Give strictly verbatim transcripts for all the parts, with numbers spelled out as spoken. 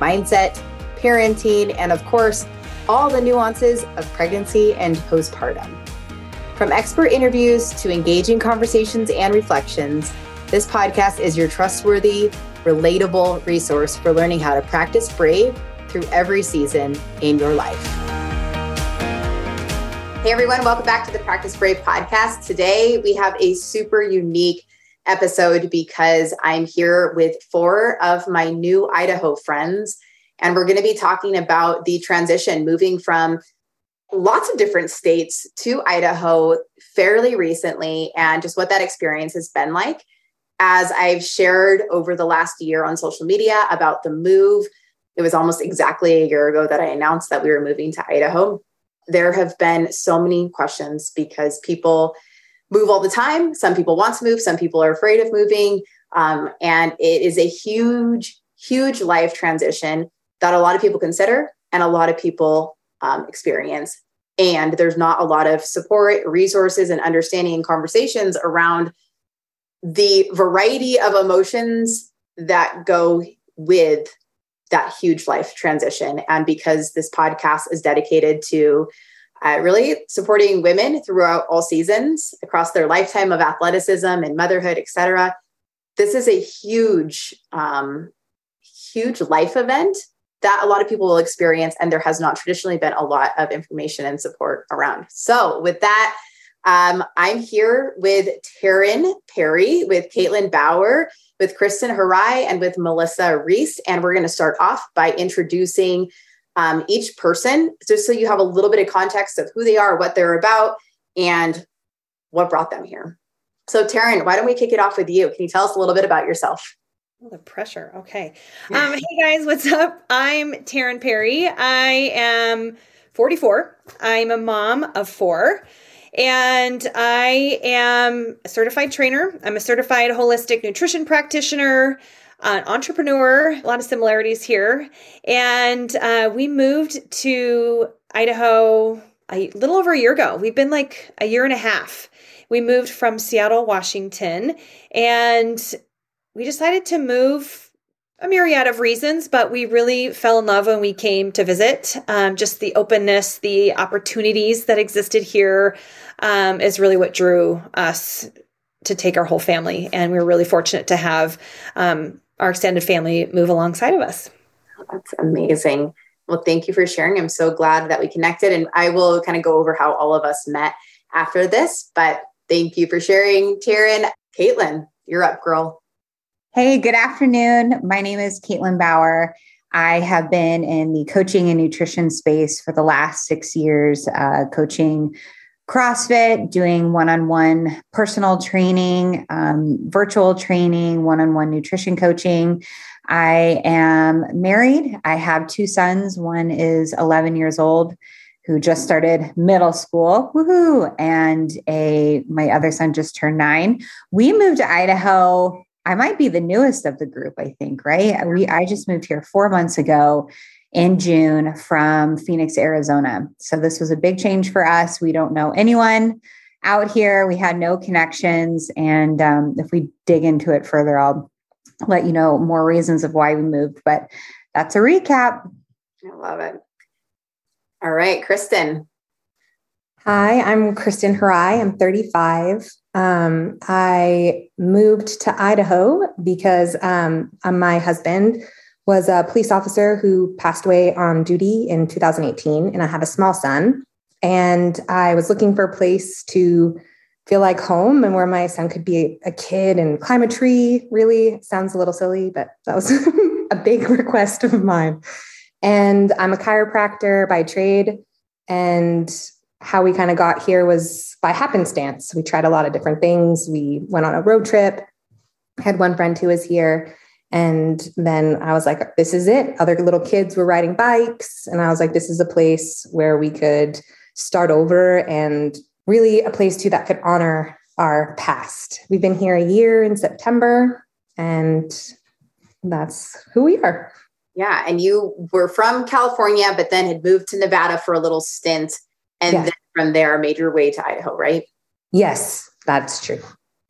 mindset, parenting, and of course, all the nuances of pregnancy and postpartum. From expert interviews to engaging conversations and reflections, this podcast is your trustworthy, relatable resource for learning how to practice brave through every season in your life. Hey everyone, welcome back to the Practice Brave Podcast. Today we have a super unique episode because I'm here with four of my new Idaho friends, and we're going to be talking about the transition moving from lots of different states to Idaho fairly recently and just what that experience has been like. As I've shared over the last year on social media about the move, it was almost exactly a year ago that I announced that we were moving to Idaho. There have been so many questions because people move all the time. Some people want to move. Some people are afraid of moving. Um, and it is a huge, huge life transition that a lot of people consider and a lot of people um, experience. And there's not a lot of support, resources, and understanding and conversations around the variety of emotions that go with that huge life transition. And because this podcast is dedicated to Uh, really supporting women throughout all seasons across their lifetime of athleticism and motherhood, et cetera. This is a huge, um, huge life event that a lot of people will experience. And there has not traditionally been a lot of information and support around. So with that, um, I'm here with Taryn Perry, with Caitlin Bauer, with Kristen Harai, and with Melissa Reese. And we're going to start off by introducing Um, each person, just so you have a little bit of context of who they are, what they're about, and what brought them here. So Taryn, why don't we kick it off with you? Can you tell us a little bit about yourself? Oh, the pressure. Okay. Um, hey guys, what's up? I'm Taryn Perry. I am forty-four. I'm a mom of four, and I am a certified trainer. I'm a certified holistic nutrition practitioner, an entrepreneur, a lot of similarities here. And uh, we moved to Idaho a little over a year ago. We've been like a year and a half. We moved from Seattle, Washington, and we decided to move a myriad of reasons, but we really fell in love when we came to visit. Um, just the openness, the opportunities that existed here um, is really what drew us to take our whole family. And we were really fortunate to have um, our extended family move alongside of us. That's amazing. Well, thank you for sharing. I'm so glad that we connected, and I will kind of go over how all of us met after this, but thank you for sharing, Taryn. Caitlin, you're up, girl. Hey, good afternoon. My name is Caitlin Bauer. I have been in the coaching and nutrition space for the last six years, uh, coaching CrossFit, doing one-on-one personal training, um, virtual training, one-on-one nutrition coaching. I am married. I have two sons. One is eleven years old, who just started middle school. Woohoo! And a my other son just turned nine. We moved to Idaho. I might be the newest of the group, I think, right? We I just moved here four months ago in June from Phoenix, Arizona. So this was a big change for us. We don't know anyone out here. We had no connections. And um, if we dig into it further, I'll let you know more reasons of why we moved, but that's a recap. I love it. All right, Kristen. Hi, I'm Kristen Harai. I'm thirty-five. Um, I moved to Idaho because um, my husband was a police officer who passed away on duty in two thousand eighteen. And I had a small son, and I was looking for a place to feel like home and where my son could be a kid and climb a tree. Really sounds a little silly, but that was a big request of mine. And I'm a chiropractor by trade. And how we kind of got here was by happenstance. We tried a lot of different things. We went on a road trip. I had one friend who was here, And then I was like, this is it. Other little kids were riding bikes. And I was like, this is a place where we could start over and really a place too that could honor our past. We've been here a year in September, and that's who we are. Yeah. And you were from California, but then had moved to Nevada for a little stint. And yeah. then from there, made your way to Idaho, right? Yes, that's true.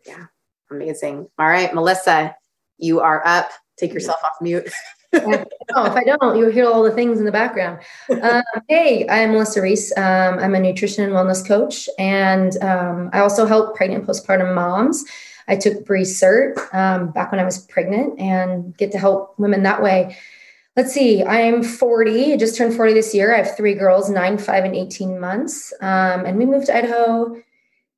Yeah. Amazing. All right, Melissa. You are up. Take yourself off mute. Oh, if I don't, you'll hear all the things in the background. Um, hey, I'm Melissa Reese. Um, I'm a nutrition and wellness coach, and um, I also help pregnant postpartum moms. I took Bree Cert um, back when I was pregnant and get to help women that way. Let's see. I'm forty. I just turned forty this year. I have three girls, nine, five, and eighteen months. Um, and we moved to Idaho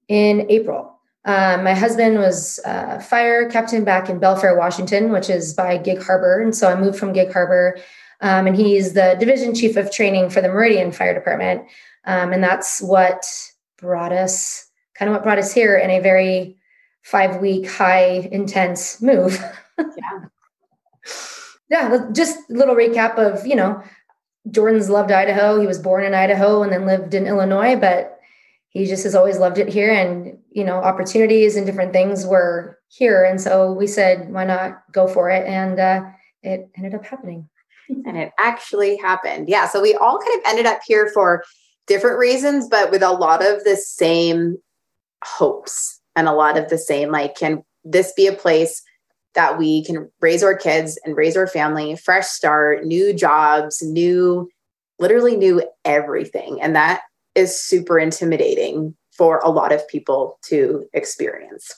in April. Um, my husband was a uh, fire captain back in Belfair, Washington, which is by Gig Harbor. And so I moved from Gig Harbor, um, and he's the division chief of training for the Meridian Fire Department. Um, and that's what brought us, kind of what brought us here in a very five week, high intense move. Yeah. Yeah. Just a little recap of, you know, Jordan's loved Idaho. He was born in Idaho and then lived in Illinois, but he just has always loved it here, and, you know, opportunities and different things were here. And so we said, why not go for it? And uh, it ended up happening. And it actually happened. Yeah. So we all kind of ended up here for different reasons, but with a lot of the same hopes and a lot of the same, like, can this be a place that we can raise our kids and raise our family, fresh start, new jobs, new, literally new everything. And that is super intimidating for a lot of people to experience.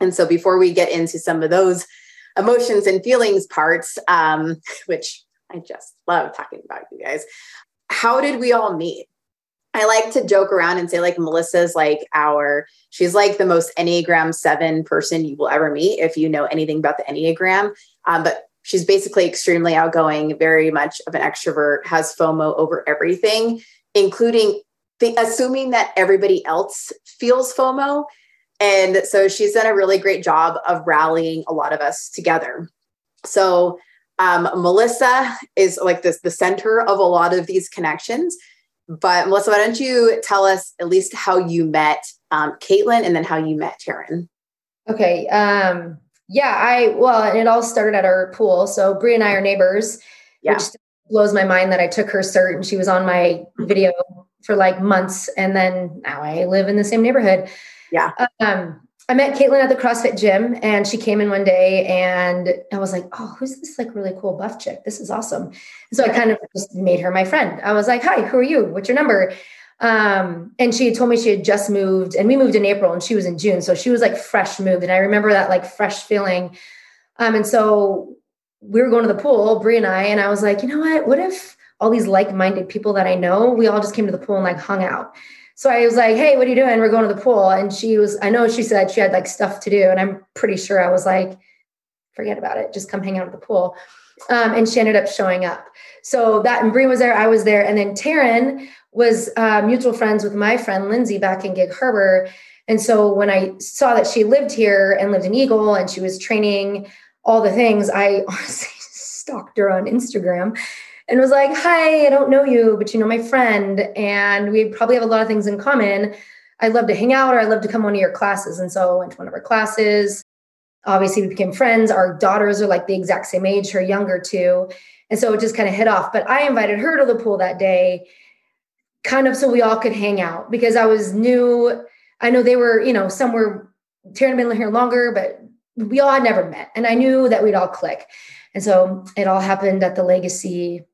And so before we get into some of those emotions and feelings parts, um, which I just love talking about, you guys, how did we all meet? I like to joke around and say, like, Melissa's like our, she's like the most Enneagram seven person you will ever meet if you know anything about the Enneagram. Um, but she's basically extremely outgoing, very much of an extrovert, has FOMO over everything, including The, assuming that everybody else feels FOMO. And so she's done a really great job of rallying a lot of us together. So um, Melissa is like this, the center of a lot of these connections. But Melissa, why don't you tell us at least how you met um, Caitlin and then how you met Taryn? Okay. Um, yeah, I, well, and it all started at our pool. So Bree and I are neighbors, yeah. which blows my mind that I took her cert and she was on my video for like months. And then now I live in the same neighborhood. Yeah. Um, I met Caitlin at the CrossFit gym, and she came in one day and I was like, oh, who's this like really cool buff chick? This is awesome. And so I kind of just made her my friend. I was like, hi, who are you? What's your number? Um, and she had told me she had just moved, and we moved in April and she was in June. So she was like fresh moved. And I remember that like fresh feeling. Um, and so we were going to the pool, Bree and I, and I was like, you know what, what if all these like-minded people that I know, we all just came to the pool and like hung out. So I was like, hey, what are you doing? We're going to the pool. And she was, I know she said she had like stuff to do. And I'm pretty sure I was like, forget about it. Just come hang out at the pool. Um, and she ended up showing up. So that, and Bree was there, I was there. And then Taryn was uh, mutual friends with my friend, Lindsay, back in Gig Harbor. And so when I saw that she lived here and lived in Eagle and she was training all the things, I honestly stalked her on Instagram and was like, hi, I don't know you, but you know my friend, and we probably have a lot of things in common. I'd love to hang out, or I'd love to come one of your classes. And so I went to one of her classes. Obviously, we became friends. Our daughters are like the exact same age, her younger too. And so it just kind of hit off. But I invited her to the pool that day, kind of so we all could hang out, because I was new. I know they were, you know, some were, Taryn had been here longer, but we all had never met. And I knew that we'd all click. And so it all happened at the Legacy.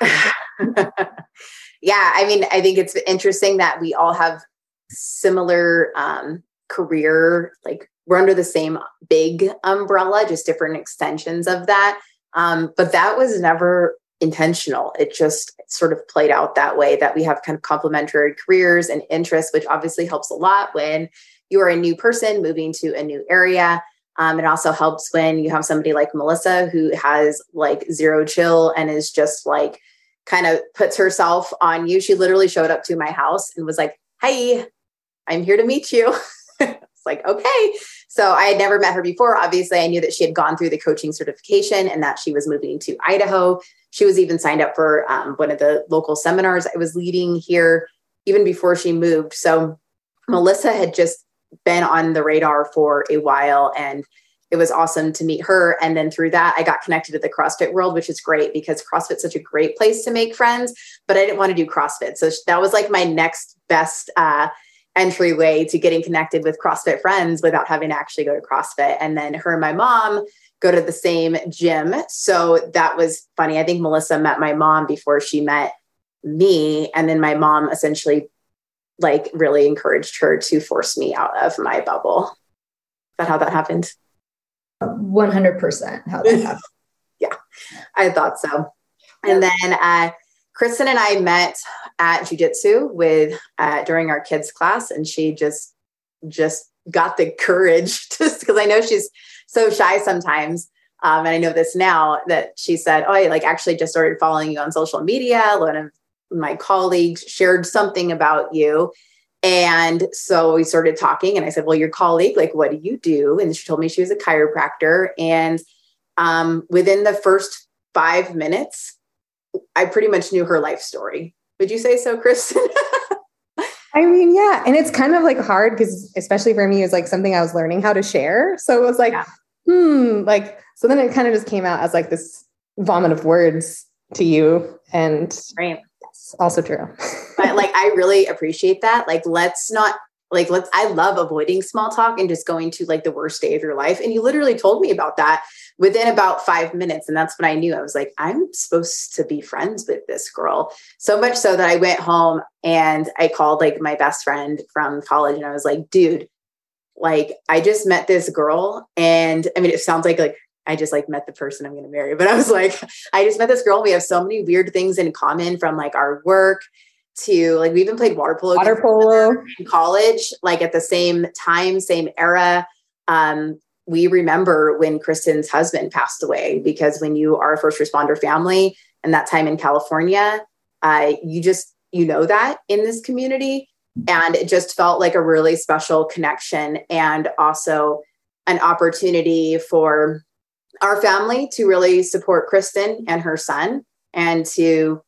Yeah. I mean, I think it's interesting that we all have similar um, career, like we're under the same big umbrella, just different extensions of that. Um, but that was never intentional. It just sort of played out that way, that we have kind of complementary careers and interests, which obviously helps a lot when you are a new person moving to a new area. Um, it also helps when you have somebody like Melissa, who has like zero chill and is just like kind of puts herself on you. She literally showed up to my house and was like, hi, I'm here to meet you. It's like, okay. So I had never met her before. Obviously, I knew that she had gone through the coaching certification and that she was moving to Idaho. She was even signed up for um, one of the local seminars I was leading here even before she moved. So Melissa had just been on the radar for a while, and it was awesome to meet her. And then through that, I got connected to the CrossFit world, which is great because CrossFit's such a great place to make friends, but I didn't want to do CrossFit. So that was like my next best uh, entryway to getting connected with CrossFit friends without having to actually go to CrossFit. And then her and my mom go to the same gym. So that was funny. I think Melissa met my mom before she met me. And then my mom essentially like really encouraged her to force me out of my bubble. Is that how that happened? one hundred percent how that happened. Yeah, I thought so. And then uh, Kristen and I met at jiu-jitsu with, uh, during our kids class. And she just, just got the courage just because I know she's so shy sometimes. Um, and I know this now that she said, oh, I like actually just started following you on social media. One of my colleagues shared something about you. And so we started talking and I said, well, your colleague, like, what do you do? And she told me she was a chiropractor. And um, within the first five minutes, I pretty much knew her life story. Would you say so, Kristen? I mean, yeah. And it's kind of like hard because especially for me, it's like something I was learning how to share. So it was like, yeah. hmm, like, so then it kind of just came out as like this vomit of words to you. And right. Also true. But like, I really appreciate that. Like, let's not like, let's, I love avoiding small talk and just going to like the worst day of your life. And you literally told me about that within about five minutes. And that's when I knew I was like, I'm supposed to be friends with this girl. So much so that I went home and I called like my best friend from college. And I was like, dude, like I just met this girl. And I mean, it sounds like, like, I just like met the person I'm going to marry, but I was like, I just met this girl. We have so many weird things in common from like our work to like, we even played water polo, water polo. in college, like at the same time, same era. Um, we remember when Kristen's husband passed away, because when you are a first responder family and that time in California, uh, you just, you know that in this community, and it just felt like a really special connection and also an opportunity for our family to really support Kristen and her son and to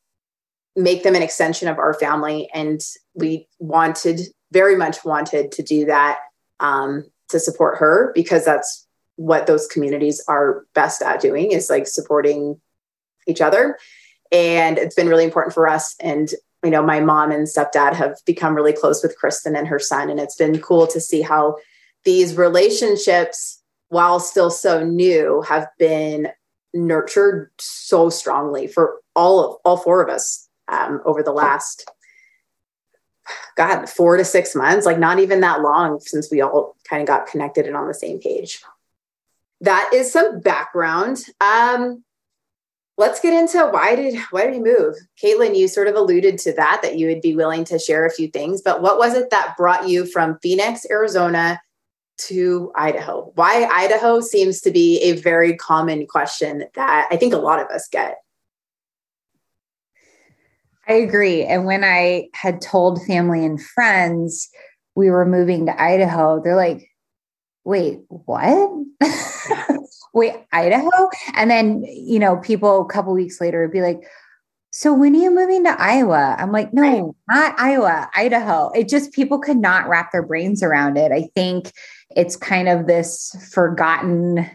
make them an extension of our family. And we wanted, very much wanted to do that um, to support her, because that's what those communities are best at doing, is like supporting each other. And it's been really important for us. And, you know, my mom and stepdad have become really close with Kristen and her son. And it's been cool to see how these relationships, while still so new, have been nurtured so strongly for all of all four of us um, over the last, God, four to six months, like not even that long since we all kind of got connected and on the same page. That is some background. Um, let's get into why did, why did you move? Caitlin, you sort of alluded to that, that you would be willing to share a few things, but what was it that brought you from Phoenix, Arizona to Idaho? Why Idaho seems to be a very common question that I think a lot of us get. I agree. And when I had told family and friends we were moving to Idaho, they're like, wait, what? Wait, Idaho? And then, you know, people a couple weeks later would be like, so when are you moving to Iowa? I'm like, no, not Iowa, Idaho. It just, people could not wrap their brains around it. I think it's kind of this forgotten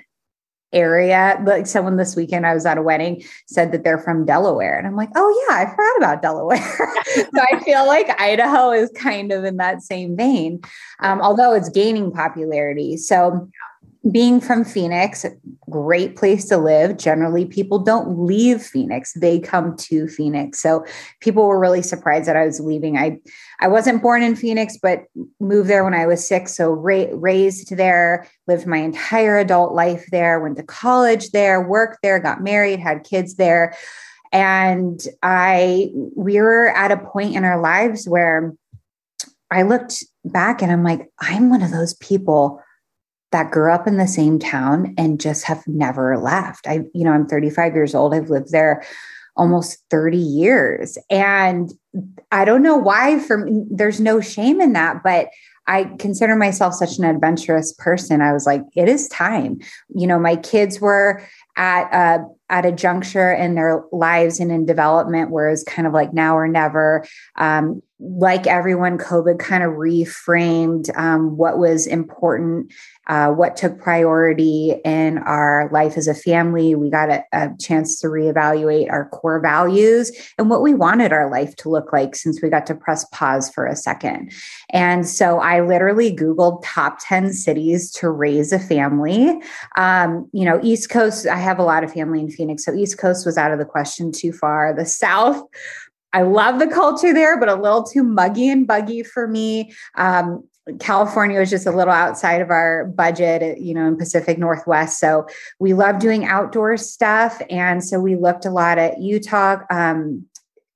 area. Like someone this weekend, I was at a wedding, said that they're from Delaware. And I'm like, oh yeah, I forgot about Delaware. So I feel like Idaho is kind of in that same vein, um, although it's gaining popularity. So being from Phoenix, great place to live. Generally, people don't leave Phoenix. They come to Phoenix. So people were really surprised that I was leaving. I, I wasn't born in Phoenix, but moved there when I was six. So ra- raised there, lived my entire adult life there, went to college there, worked there, got married, had kids there. And I, we were at a point in our lives where I looked back and I'm like, I'm one of those people that grew up in the same town and just have never left. I, you know, I'm thirty-five years old. I've lived there almost thirty years. And I don't know why, for me, there's no shame in that, but I consider myself such an adventurous person. I was like, it is time. You know, my kids were at a, at a juncture in their lives and in development where it's kind of like now or never. Um, like everyone, COVID kind of reframed um, what was important, uh, what took priority in our life as a family. We got a, a chance to reevaluate our core values and what we wanted our life to look like since we got to press pause for a second. And so I literally Googled top ten cities to raise a family. Um, you know, East Coast, I have a lot of family in Phoenix. So East Coast was out of the question, too far. The South, I love the culture there, but a little too muggy and buggy for me. Um, California was just a little outside of our budget, you know, in Pacific Northwest. So we love doing outdoor stuff. And so we looked a lot at Utah, um,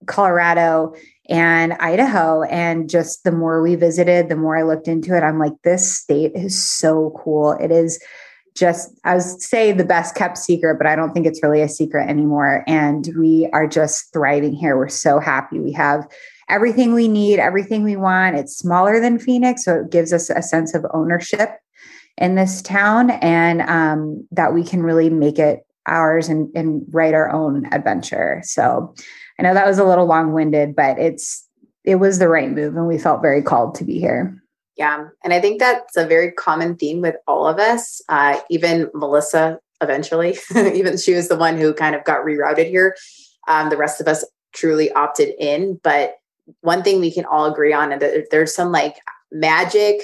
Colorado, and Idaho. And just the more we visited, the more I looked into it. I'm like, this state is so cool. It is just, I would say the best kept secret, but I don't think it's really a secret anymore. And we are just thriving here. We're so happy. We have everything we need, everything we want. It's smaller than Phoenix, so it gives us a sense of ownership in this town, and um, that we can really make it ours and, and write our own adventure. So I know that was a little long-winded, but it's it was the right move, and we felt very called to be here. Yeah. And I think that's a very common theme with all of us. Uh, even Melissa, eventually, even she was the one who kind of got rerouted here. Um, the rest of us truly opted in. But one thing we can all agree on, and th- there's some like magic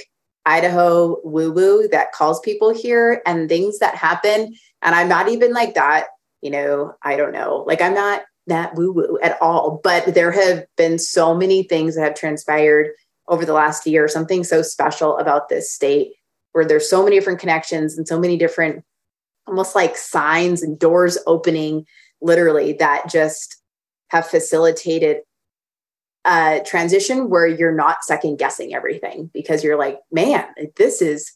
Idaho woo-woo that calls people here and things that happen. And I'm not even like that, you know, I don't know, like I'm not that woo-woo at all, but there have been so many things that have transpired over the last year, something so special about this state where there's so many different connections and so many different, almost like signs and doors opening, literally, that just have facilitated a transition where you're not second guessing everything, because you're like, man, this is,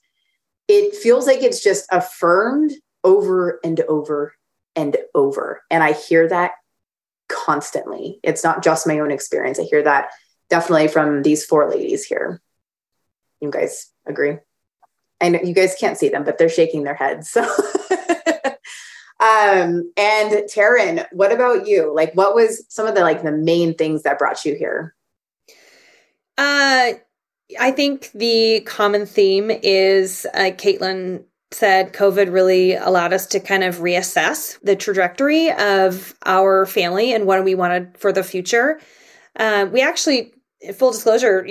it feels like it's just affirmed over and over and over. And I hear that constantly. It's not just my own experience. I hear that definitely from these four ladies here. You guys agree? I know you guys can't see them, but they're shaking their heads. So, um, and Taryn, what about you? Like, what was some of the, like the main things that brought you here? Uh, I think the common theme is, uh, Caitlin said COVID really allowed us to kind of reassess the trajectory of our family and what we wanted for the future. Uh, we actually, full disclosure,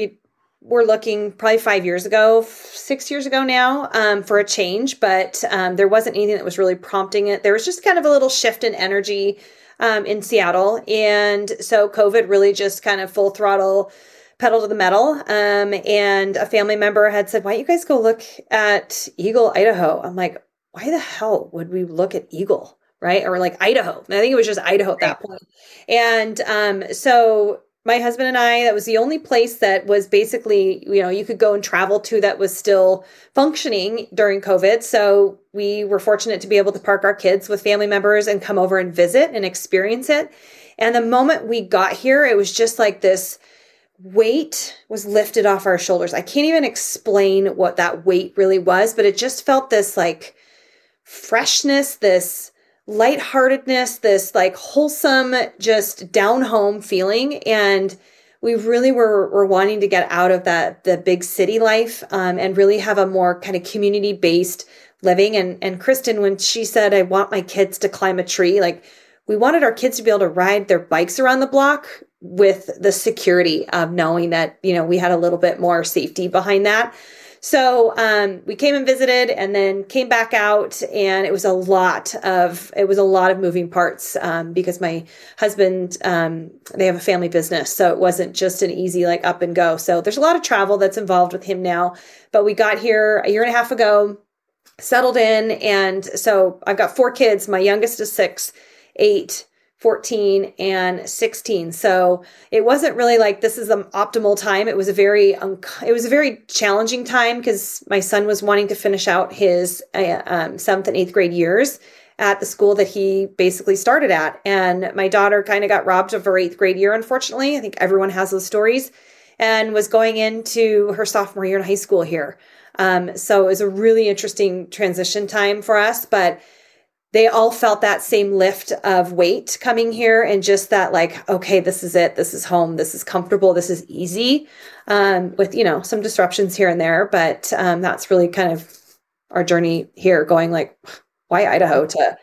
we're looking probably five years ago, six years ago now, um, for a change, but um, there wasn't anything that was really prompting it. There was just kind of a little shift in energy um, in Seattle. And so COVID really just kind of full throttle, pedal to the metal. Um, and a family member had said, why don't you guys go look at Eagle, Idaho? I'm like, why the hell would we look at Eagle? Right. Or like Idaho. And I think it was just Idaho at that point. And um, so my husband and I, that was the only place that was basically, you know, you could go and travel to that was still functioning during COVID. So we were fortunate to be able to park our kids with family members and come over and visit and experience it. And the moment we got here, it was just like this weight was lifted off our shoulders. I can't even explain what that weight really was, but it just felt this like freshness, this lightheartedness, this like wholesome, just down home feeling. And we really were, were wanting to get out of that, the big city life, um, and really have a more kind of community based living. And, and Kristen, when she said, I want my kids to climb a tree, like we wanted our kids to be able to ride their bikes around the block with the security of knowing that, you know, we had a little bit more safety behind that. So um, we came and visited and then came back out, and it was a lot of, it was a lot of moving parts um, because my husband, um, they have a family business. So it wasn't just an easy like up and go. So there's a lot of travel that's involved with him now, but we got here a year and a half ago, settled in. And so I've got four kids. My youngest is six, eight, fourteen and sixteen. So it wasn't really like this is an optimal time. It was a very, un- it was a very challenging time because my son was wanting to finish out his uh, um, seventh and eighth grade years at the school that he basically started at. And my daughter kind of got robbed of her eighth grade year, unfortunately. I think everyone has those stories. and was going into her sophomore year in high school here. Um, so it was a really interesting transition time for us, but they all felt that same lift of weight coming here and just that like, okay, this is it. This is home. This is comfortable. This is easy, um, with, you know, some disruptions here and there, but um, that's really kind of our journey here going like, why Idaho to,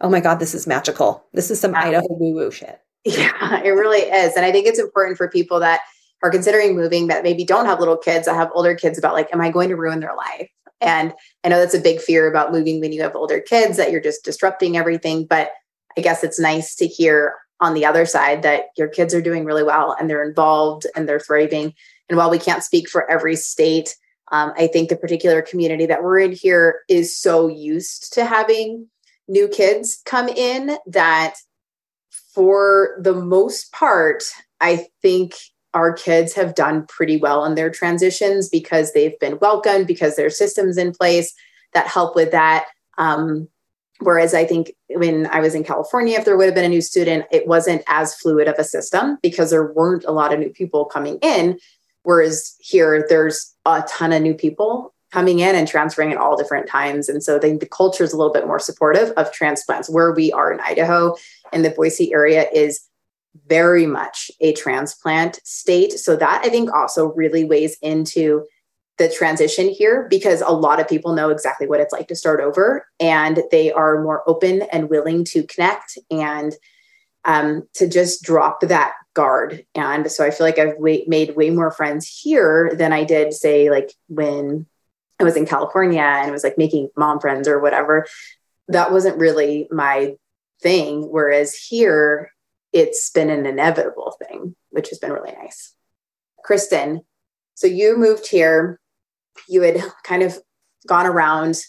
oh my God, this is magical. This is some Idaho woo-woo shit. Yeah, it really is. And I think it's important for people that are considering moving that maybe don't have little kids, that have older kids about like, am I going to ruin their life? And I know that's a big fear about moving when you have older kids, that you're just disrupting everything. But I guess it's nice to hear on the other side that your kids are doing really well and they're involved and they're thriving. And while we can't speak for every state, um, I think the particular community that we're in here is so used to having new kids come in that for the most part, I think our kids have done pretty well in their transitions because they've been welcomed, because there are systems in place that help with that. Um, whereas I think when I was in California, if there would have been a new student, it wasn't as fluid of a system because there weren't a lot of new people coming in. Whereas here, there's a ton of new people coming in and transferring at all different times. And so the, the culture is a little bit more supportive of transplants. Where we are in Idaho and the Boise area is very much a transplant state. So that I think also really weighs into the transition here because a lot of people know exactly what it's like to start over and they are more open and willing to connect and um, to just drop that guard. And so I feel like I've way, made way more friends here than I did say like when I was in California and it was like making mom friends or whatever. That wasn't really my thing. Whereas here, it's been an inevitable thing, which has been really nice. Kristen, so you moved here, you had kind of gone around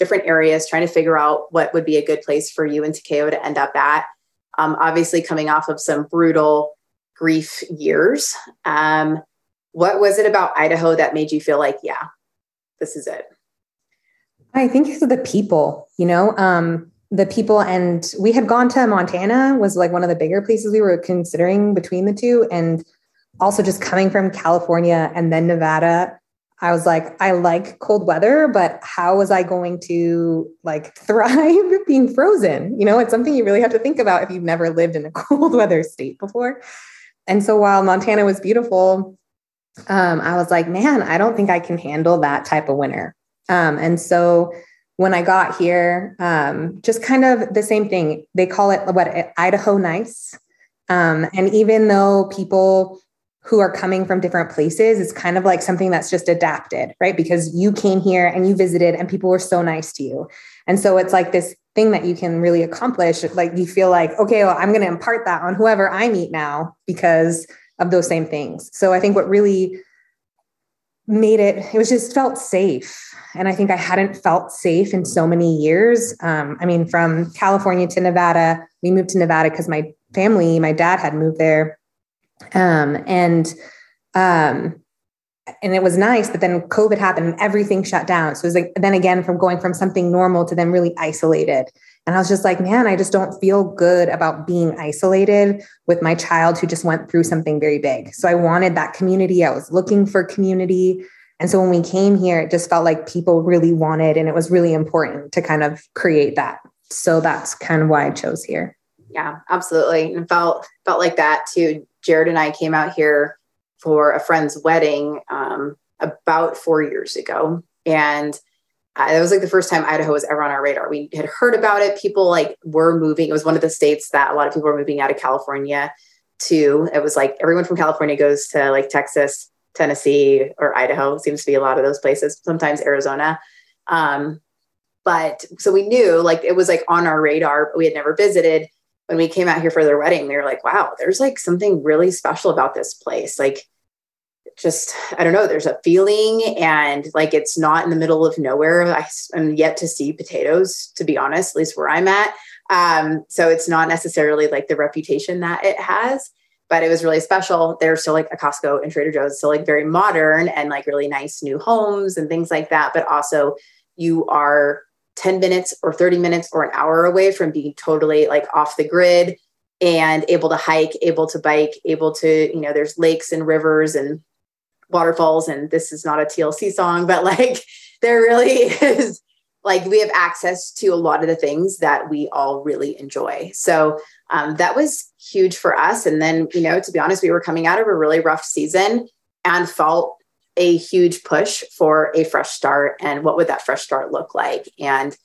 different areas trying to figure out what would be a good place for you and Takeo to end up at. Um, obviously coming off of some brutal grief years. Um, what was it about Idaho that made you feel like, yeah, this is it? I think it's the people, you know, um, the people. And we had gone to Montana was like one of the bigger places we were considering between the two. And also just coming from California and then Nevada, I was like, I like cold weather, but how was I going to like thrive being frozen? You know, it's something you really have to think about if you've never lived in a cold weather state before. And so while Montana was beautiful, um, I was like, man, I don't think I can handle that type of winter. Um, and so when I got here, um, just kind of the same thing. They call it what Idaho nice. Um, and even though people who are coming from different places, it's kind of like something that's just adapted, right? Because you came here and you visited and people were so nice to you. And so it's like this thing that you can really accomplish. Like you feel like, okay, well, I'm going to impart that on whoever I meet now because of those same things. So I think what really made it, it was just felt safe. And I think I hadn't felt safe in so many years. Um, I mean, from California to Nevada, we moved to Nevada because my family, my dad had moved there. Um, and, um, and it was nice, but then COVID happened and everything shut down. So it was like, then again, from going from something normal to then really isolated. And I was just like, man, I just don't feel good about being isolated with my child who just went through something very big. So I wanted that community. I was looking for community. And so when we came here, it just felt like people really wanted, and it was really important to kind of create that. So that's kind of why I chose here. Yeah, absolutely. And felt, felt like that too. Jared and I came out here for a friend's wedding, um, about four years ago. And Uh, that was like the first time Idaho was ever on our radar. We had heard about it. People like were moving. It was one of the states that a lot of people were moving out of California to. It was like everyone from California goes to like Texas, Tennessee, or Idaho. It seems to be a lot of those places, sometimes Arizona. Um, but so we knew like it was like on our radar, but we had never visited. When we came out here for their wedding, we were like, wow, there's like something really special about this place. Like just, I don't know, there's a feeling and like, it's not in the middle of nowhere. I am yet to see potatoes, to be honest, at least where I'm at. Um, so it's not necessarily like the reputation that it has, but it was really special. There's still like a Costco and Trader Joe's, so like very modern and like really nice new homes and things like that. But also you are ten minutes or thirty minutes or an hour away from being totally like off the grid and able to hike, able to bike, able to, you know, there's lakes and rivers and waterfalls, and this is not a T L C song, but like there really is, like we have access to a lot of the things that we all really enjoy. So um, that was huge for us. And then, you know, to be honest, we were coming out of a really rough season and felt a huge push for a fresh start. And what would that fresh start look like? And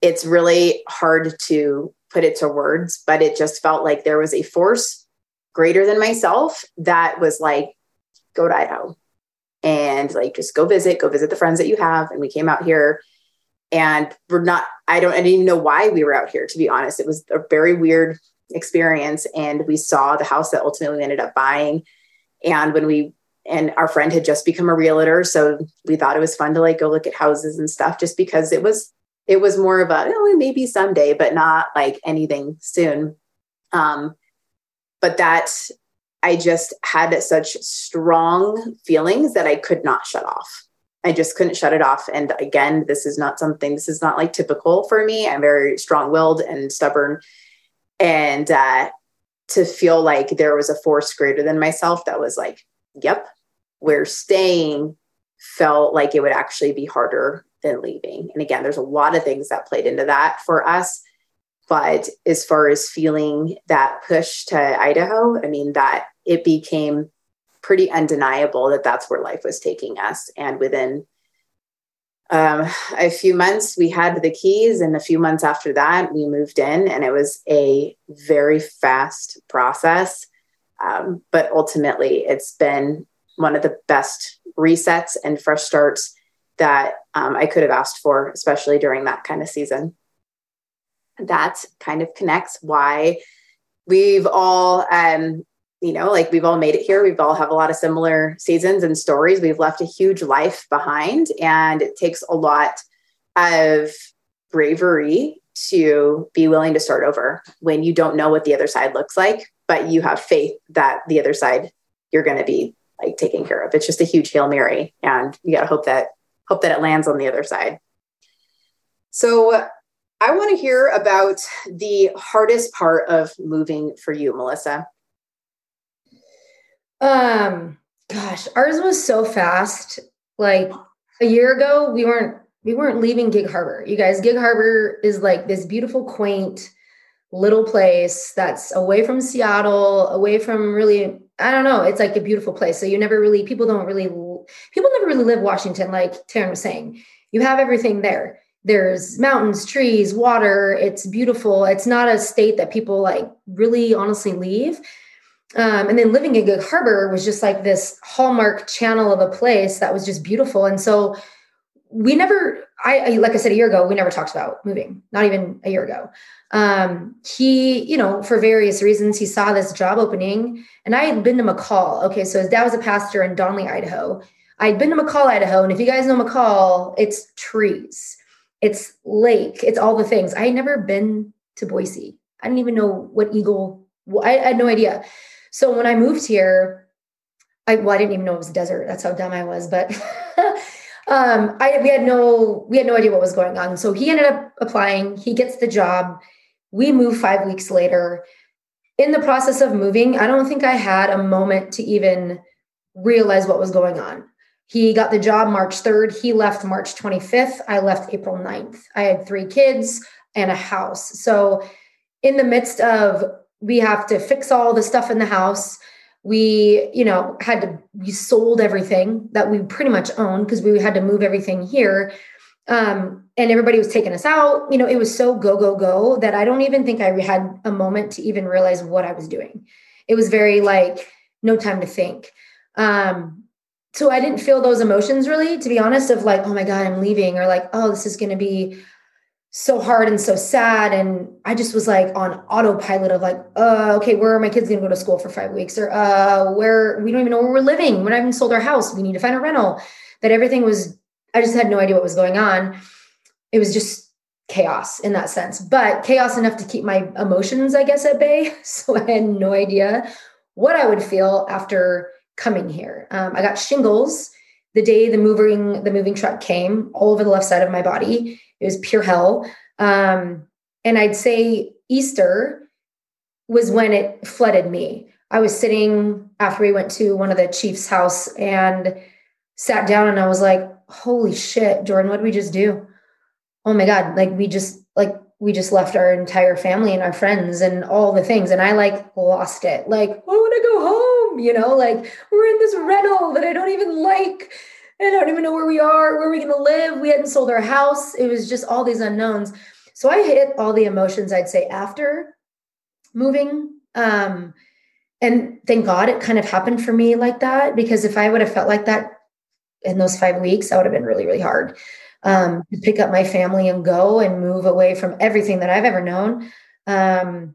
it's really hard to put it to words, but it just felt like there was a force greater than myself that was like, go to Idaho and like, just go visit, go visit the friends that you have. And we came out here and we're not, I don't, I didn't even know why we were out here, to be honest. It was a very weird experience. And we saw the house that ultimately we ended up buying. And when we, and our friend had just become a realtor. So we thought it was fun to like, go look at houses and stuff, just because it was, it was more of a, oh, maybe someday, but not like anything soon. Um, but that, I just had such strong feelings that I could not shut off. I just couldn't shut it off. And again, this is not something, this is not like typical for me. I'm very strong-willed and stubborn. And uh, to feel like there was a force greater than myself that was like, yep, we're staying, felt like it would actually be harder than leaving. And again, there's a lot of things that played into that for us. But as far as feeling that push to Idaho, I mean, that it became pretty undeniable that that's where life was taking us. And within um, a few months, we had the keys. And a few months after that, we moved in. And it was a very fast process. Um, but ultimately, it's been one of the best resets and fresh starts that um, I could have asked for, especially during that kind of season. That kind of connects why we've all, um, you know, like we've all made it here. We've all have a lot of similar seasons and stories. We've left a huge life behind, and it takes a lot of bravery to be willing to start over when you don't know what the other side looks like, but you have faith that the other side you're going to be like taken care of. It's just a huge Hail Mary, and you got to hope that, hope that it lands on the other side. So I want to hear about the hardest part of moving for you, Melissa. Um, gosh, ours was so fast. Like a year ago, we weren't, we weren't leaving Gig Harbor. You guys, Gig Harbor is like this beautiful, quaint little place that's away from Seattle, away from really, I don't know. It's like a beautiful place. So you never really, people don't really, people never really live Washington. Like Taryn was saying, you have everything there. There's mountains, trees, water. It's beautiful. It's not a state that people like really honestly leave. Um, and then living in Gig Harbor was just like this hallmark channel of a place that was just beautiful. And so we never, I, I like I said, a year ago, we never talked about moving, not even a year ago. Um, he, you know, for various reasons, he saw this job opening, and I had been to McCall. Okay. So his dad was a pastor in Donley, Idaho. I'd been to McCall, Idaho. And if you guys know McCall, it's trees. It's lake. It's all the things. I had never been to Boise. I didn't even know what Eagle, I had no idea. So when I moved here, I, well, I didn't even know it was a desert. That's how dumb I was, but um, I, we had no, we had no idea what was going on. So he ended up applying, he gets the job. We move five weeks later. In the process of moving, I don't think I had a moment to even realize what was going on. He got the job March third. He left March twenty-fifth. I left April ninth. I had three kids and a house. So in the midst of, we have to fix all the stuff in the house. We, you know, had to, we sold everything that we pretty much owned because we had to move everything here. Um, and everybody was taking us out. You know, it was so go, go, go that I don't even think I had a moment to even realize what I was doing. It was very like, no time to think. Um, So I didn't feel those emotions really, to be honest, of like, oh my God, I'm leaving, or like, oh, this is going to be so hard and so sad. And I just was like on autopilot of like, uh, okay, where are my kids going to go to school for five weeks? Or uh, where, we don't even know where we're living. We're not even sold our house. We need to find a rental. That everything was, I just had no idea what was going on. It was just chaos in that sense, but chaos enough to keep my emotions, I guess, at bay. So I had no idea what I would feel after coming here. Um, I got shingles the day the moving, the moving truck came, all over the left side of my body. It was pure hell. Um, and I'd say Easter was when it flooded me. I was sitting after we went to one of the chief's house and sat down, and I was like, holy shit, Jordan, what did we just do? Oh my God. Like we just, like we just left our entire family and our friends and all the things. And I like lost it. Like, I want to go home, you know, like we're in this rental that I don't even like. I don't even know where we are, where we're going to live. We hadn't sold our house. It was just all these unknowns. So I hit all the emotions, I'd say, after moving, um, and thank God it kind of happened for me like that, because if I would have felt like that in those five weeks, that would have been really, really hard um, to pick up my family and go and move away from everything that I've ever known. Um,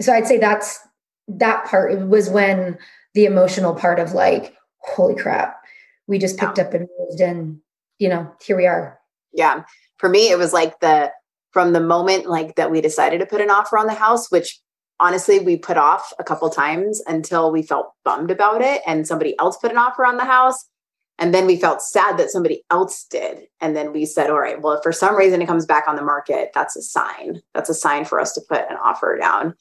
so I'd say that's that part. It was when the emotional part of like, holy crap, we just picked up and moved and, you know, here we are. Yeah. For me, it was like the, from the moment like that we decided to put an offer on the house, which honestly, we put off a couple times until we felt bummed about it. And somebody else put an offer on the house. And then we felt sad that somebody else did. And then we said, all right, well, if for some reason it comes back on the market, that's a sign. That's a sign for us to put an offer down.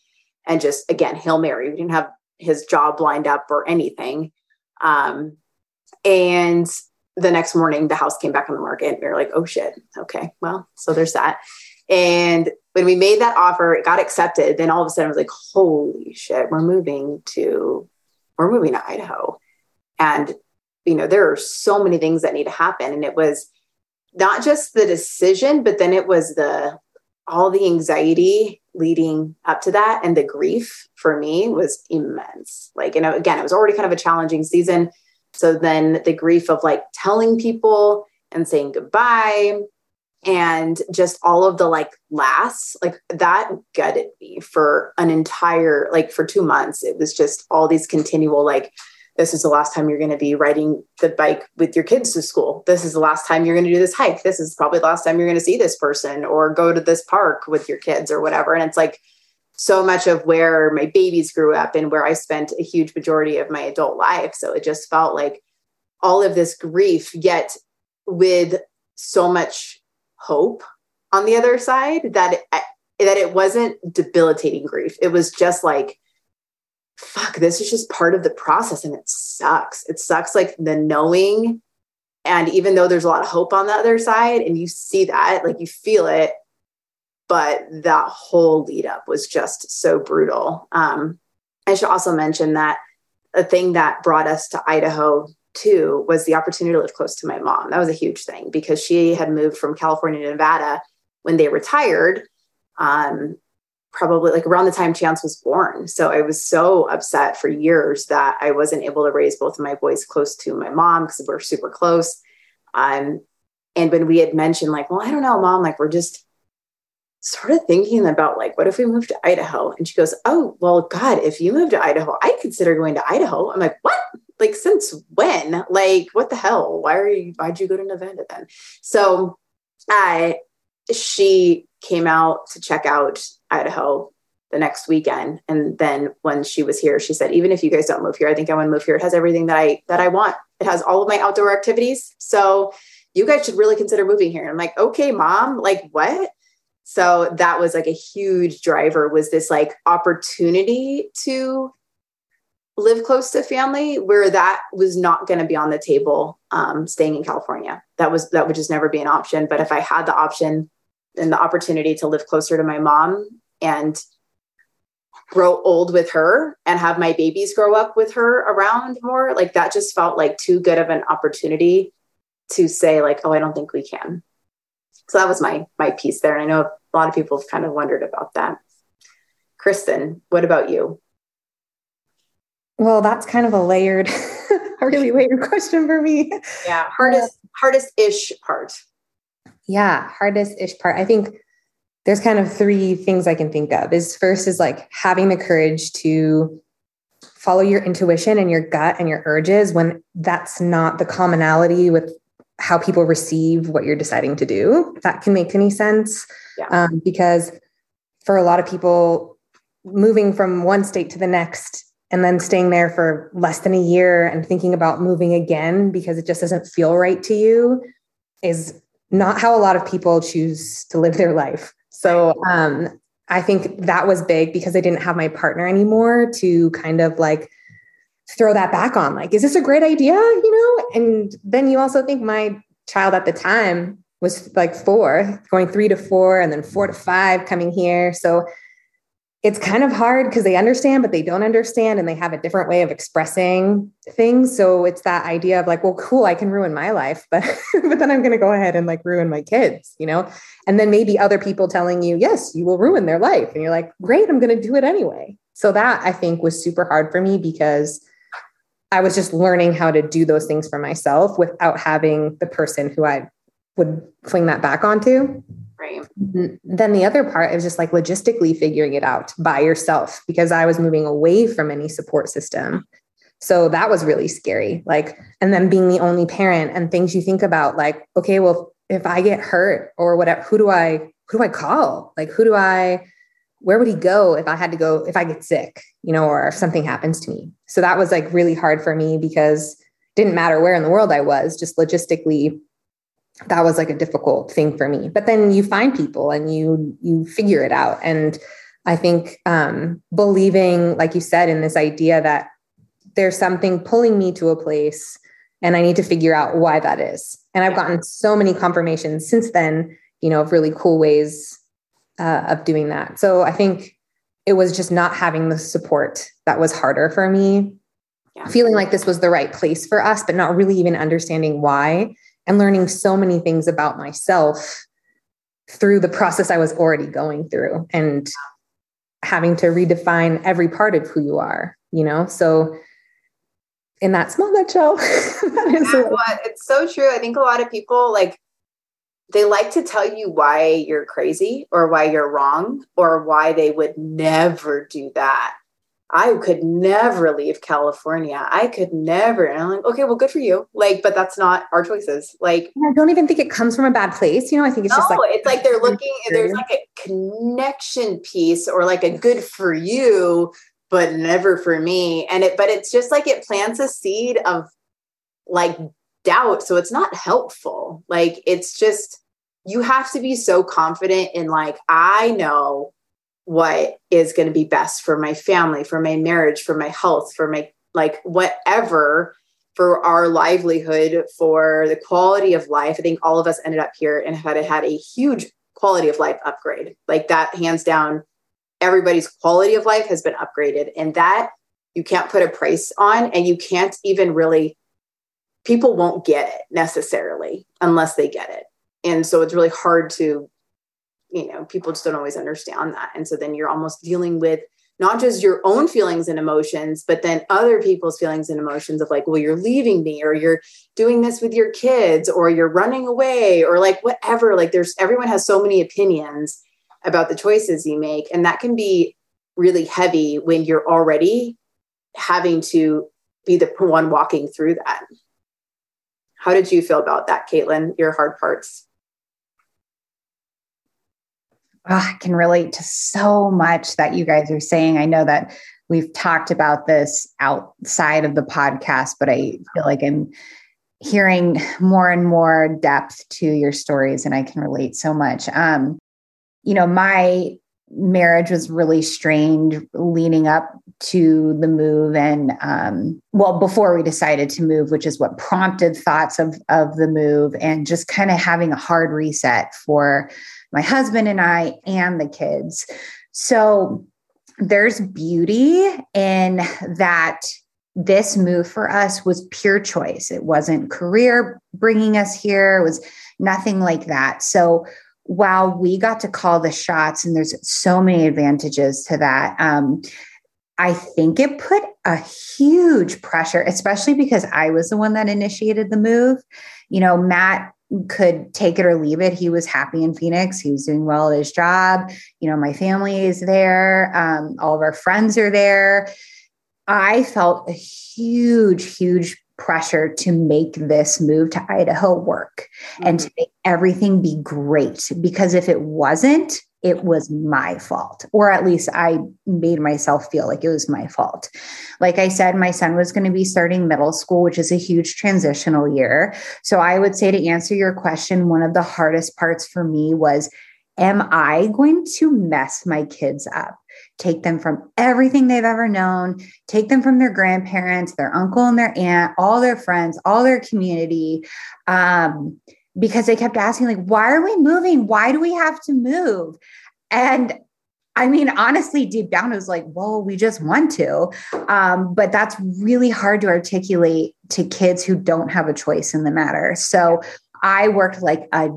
And just, again, Hail Mary. We didn't have his job lined up or anything. Um, and the next morning, the house came back on the market. And we were like, oh, shit. Okay, well, so there's that. And when we made that offer, it got accepted. Then all of a sudden I was like, holy shit, we're moving to, we're moving to Idaho. And, you know, there are so many things that need to happen. And it was not just the decision, but then it was the, all the anxiety leading up to that. And the grief for me was immense. Like, you know, again, it was already kind of a challenging season. So then the grief of like telling people and saying goodbye, and just all of the like lasts, like that gutted me for an entire, like for two months, it was just all these continual, like, this is the last time you're going to be riding the bike with your kids to school. This is the last time you're going to do this hike. This is probably the last time you're going to see this person or go to this park with your kids or whatever. And it's like so much of where my babies grew up and where I spent a huge majority of my adult life. So it just felt like all of this grief, yet with so much hope on the other side, that it, that it wasn't debilitating grief. It was just like, fuck, this is just part of the process. And it sucks. It sucks. Like the knowing. And even though there's a lot of hope on the other side and you see that, like you feel it, but that whole lead up was just so brutal. Um, I should also mention that a thing that brought us to Idaho too was the opportunity to live close to my mom. That was a huge thing because she had moved from California to Nevada when they retired, um, probably like around the time Chance was born. So I was so upset for years that I wasn't able to raise both of my boys close to my mom because we're super close. Um, and when we had mentioned like, well, I don't know, Mom, like we're just sort of thinking about like, what if we moved to Idaho? And she goes, oh, well, God, if you moved to Idaho, I'd consider going to Idaho. I'm like, what? Like, since when? Like, what the hell? Why are you, why'd you go to Nevada then? So I, she came out to check out Idaho the next weekend. And then when she was here, she said, even if you guys don't move here, I think I want to move here. It has everything that I, that I want. It has all of my outdoor activities. So you guys should really consider moving here. And I'm like, okay, Mom, like what? So that was like a huge driver, was this like opportunity to live close to family where that was not going to be on the table, um, staying in California. That was, that would just never be an option. But if I had the option and the opportunity to live closer to my mom and grow old with her and have my babies grow up with her around more, like that just felt like too good of an opportunity to say like, oh, I don't think we can. So that was my, my piece there. And I know a lot of people have kind of wondered about that. Kristen, what about you? Well, that's kind of a layered, a really layered question for me. Yeah. Hardest, uh, hardest-ish part. Yeah. Hardest-ish part. I think there's kind of three things I can think of. Is first is like having the courage to follow your intuition and your gut and your urges when that's not the commonality with how people receive what you're deciding to do, if that can make any sense. Yeah. Um, because for a lot of people, moving from one state to the next and then staying there for less than a year and thinking about moving again because it just doesn't feel right to you is not how a lot of people choose to live their life. So um, I think that was big because I didn't have my partner anymore to kind of like throw that back on. Like, is this a great idea? You know? And then you also think my child at the time was like four, going three to four and then four to five coming here. So it's kind of hard because they understand, but they don't understand and they have a different way of expressing things. So it's that idea of like, well, cool, I can ruin my life, but, but then I'm going to go ahead and like ruin my kids, you know? And then maybe other people telling you, yes, you will ruin their life. And you're like, great, I'm going to do it anyway. So that I think was super hard for me because I was just learning how to do those things for myself without having the person who I would fling that back onto. Right. Then the other part is just like logistically figuring it out by yourself because I was moving away from any support system. So that was really scary. Like, and then being the only parent and things you think about like, okay, well, if I get hurt or whatever, who do I, who do I call? Like, who do I, where would he go if I had to go, if I get sick, you know, or if something happens to me? So that was like really hard for me because it didn't matter where in the world I was, just logistically, that was like a difficult thing for me, but then you find people and you, you figure it out. And I think, um, believing, like you said, in this idea that there's something pulling me to a place and I need to figure out why that is. And I've gotten so many confirmations since then, you know, of really cool ways, uh, of doing that. So I think it was just not having the support that was harder for me, yeah. Feeling like this was the right place for us, but not really even understanding why. And learning so many things about myself through the process I was already going through and having to redefine every part of who you are, you know? So in that small nutshell, that is yeah, what, it's so true. I think a lot of people, like, they like to tell you why you're crazy or why you're wrong or why they would never do that. I could never leave California. I could never. And I'm like, okay, well, good for you. Like, but that's not our choices. Like, I don't even think it comes from a bad place. You know, I think it's no, just like, it's like they're looking, there's like a connection piece or like a good for you, but never for me. And it, but it's just like, it plants a seed of like doubt. So it's not helpful. Like, it's just, you have to be so confident in like, I know what is going to be best for my family, for my marriage, for my health, for my, like, whatever, for our livelihood, for the quality of life. I think all of us ended up here and had had a huge quality of life upgrade. Like, that hands down, everybody's quality of life has been upgraded, and that you can't put a price on, and you can't even really, people won't get it necessarily unless they get it. And so it's really hard to, you know, people just don't always understand that. And so then you're almost dealing with not just your own feelings and emotions, but then other people's feelings and emotions of like, well, you're leaving me, or you're doing this with your kids, or you're running away, or like whatever. Like, there's, everyone has so many opinions about the choices you make. And that can be really heavy when you're already having to be the one walking through that. How did you feel about that, Caitlin, your hard parts? Oh, I can relate to so much that you guys are saying. I know that we've talked about this outside of the podcast, but I feel like I'm hearing more and more depth to your stories, and I can relate so much. Um, you know, my marriage was really strained leading up to the move, and um, well, before we decided to move, which is what prompted thoughts of of the move, and just kind of having a hard reset for my husband and I and the kids. So there's beauty in that. This move for us was pure choice. It wasn't career bringing us here. It was nothing like that. So while we got to call the shots, and there's so many advantages to that, um, I think it put a huge pressure, especially because I was the one that initiated the move. You know, Matt could take it or leave it. He was happy in Phoenix. He was doing well at his job. You know, my family is there. Um, all of our friends are there. I felt a huge, huge pressure to make this move to Idaho work, mm-hmm. and to make everything be great, because if it wasn't, it was my fault, or at least I made myself feel like it was my fault. Like I said, my son was going to be starting middle school, which is a huge transitional year. So I would say, to answer your question, one of the hardest parts for me was am I going to mess my kids up? Take them from everything they've ever known, take them from their grandparents, their uncle and their aunt, all their friends, all their community. Um, because they kept asking, like, why are we moving? Why do we have to move? And I mean, honestly, deep down, it was like, well, we just want to. Um, but that's really hard to articulate to kids who don't have a choice in the matter. So I worked like a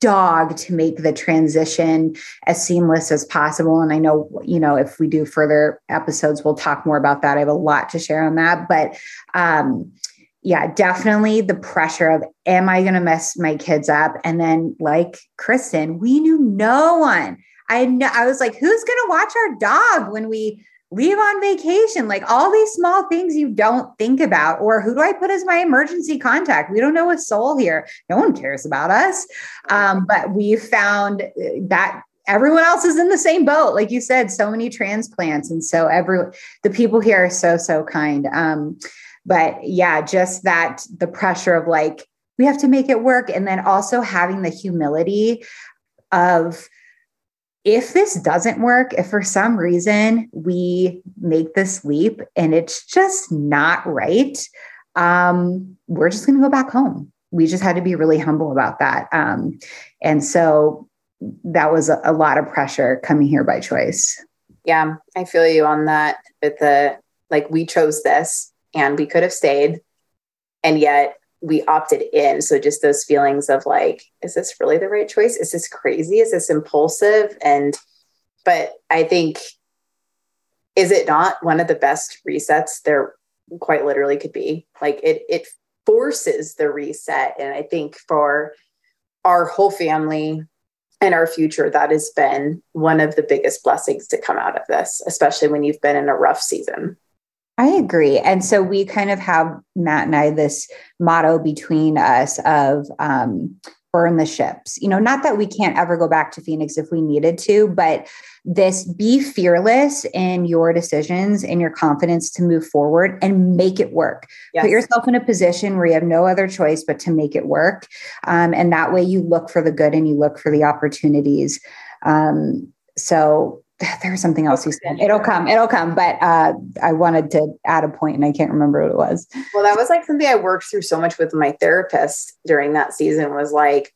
dog to make the transition as seamless as possible. And I know, you know, if we do further episodes, we'll talk more about that. I have a lot to share on that. But um, yeah, definitely the pressure of, am I going to mess my kids up? And then, like Kristen, we knew no one. I know, I was like, who's going to watch our dog when we leave on vacation? Like all these small things you don't think about, or who do I put as my emergency contact? We don't know a soul here. No one cares about us. Um, but we found that everyone else is in the same boat. Like you said, so many transplants. And so every, the people here are so, so kind. Um, but yeah, just that, the pressure of like, we have to make it work. And then also having the humility of, if this doesn't work, if for some reason we make this leap and it's just not right, um, we're just going to go back home. We just had to be really humble about that. Um, and so that was a, a lot of pressure coming here by choice. Yeah, I feel you on that. With the, like, we chose this and we could have stayed, and yet we opted in. So just those feelings of like, is this really the right choice? Is this crazy? Is this impulsive? And, but I think, is it not one of the best resets there quite literally could be? Like it, it forces the reset. And I think for our whole family and our future, that has been one of the biggest blessings to come out of this, especially when you've been in a rough season. I agree. And so we kind of have, Matt and I, this motto between us of um, burn the ships. You know, not that we can't ever go back to Phoenix if we needed to, but this, be fearless in your decisions and your confidence to move forward and make it work. Yes. Put yourself in a position where you have no other choice but to make it work. Um, and that way you look for the good and you look for the opportunities. Um, so There was something else you said. It'll come, it'll come. But uh, I wanted to add a point and I can't remember what it was. Well, that was like something I worked through so much with my therapist during that season, was like,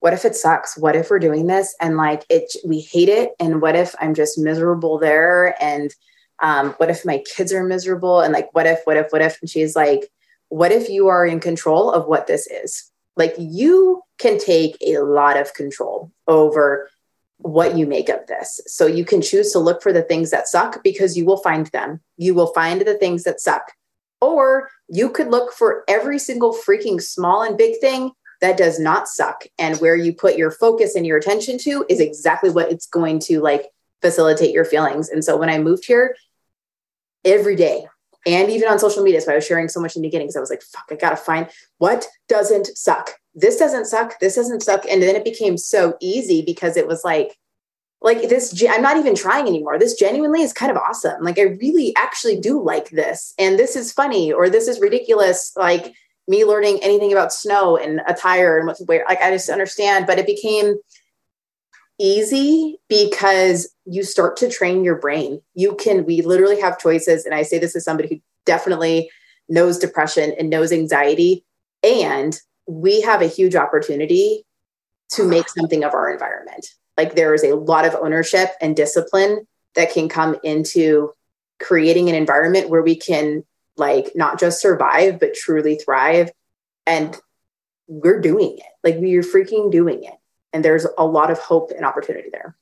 what if it sucks? What if we're doing this? And like, it, we hate it. And what if I'm just miserable there? And um, what if my kids are miserable? And like, what if, what if, what if? And she's like, what if you are in control of what this is? Like, you can take a lot of control over what you make of this. So you can choose to look for the things that suck, because you will find them. You will find the things that suck. Or you could look for every single freaking small and big thing that does not suck. And where you put your focus and your attention to is exactly what it's going to like facilitate your feelings. And so when I moved here, every day, and even on social media, so I was sharing so much in the beginning, because I was like, fuck, I got to find what doesn't suck. This doesn't suck. This doesn't suck. And then it became so easy, because it was like, like this, I'm not even trying anymore. This genuinely is kind of awesome. Like, I really actually do like this. And this is funny, or this is ridiculous. Like me learning anything about snow and attire and what to wear. Like, I just understand. But it became easy because you start to train your brain. You can, we literally have choices. And I say this as somebody who definitely knows depression and knows anxiety, and we have a huge opportunity to make something of our environment. Like, there is a lot of ownership and discipline that can come into creating an environment where we can like not just survive, but truly thrive. And we're doing it. Like, we're freaking doing it. And there's a lot of hope and opportunity there.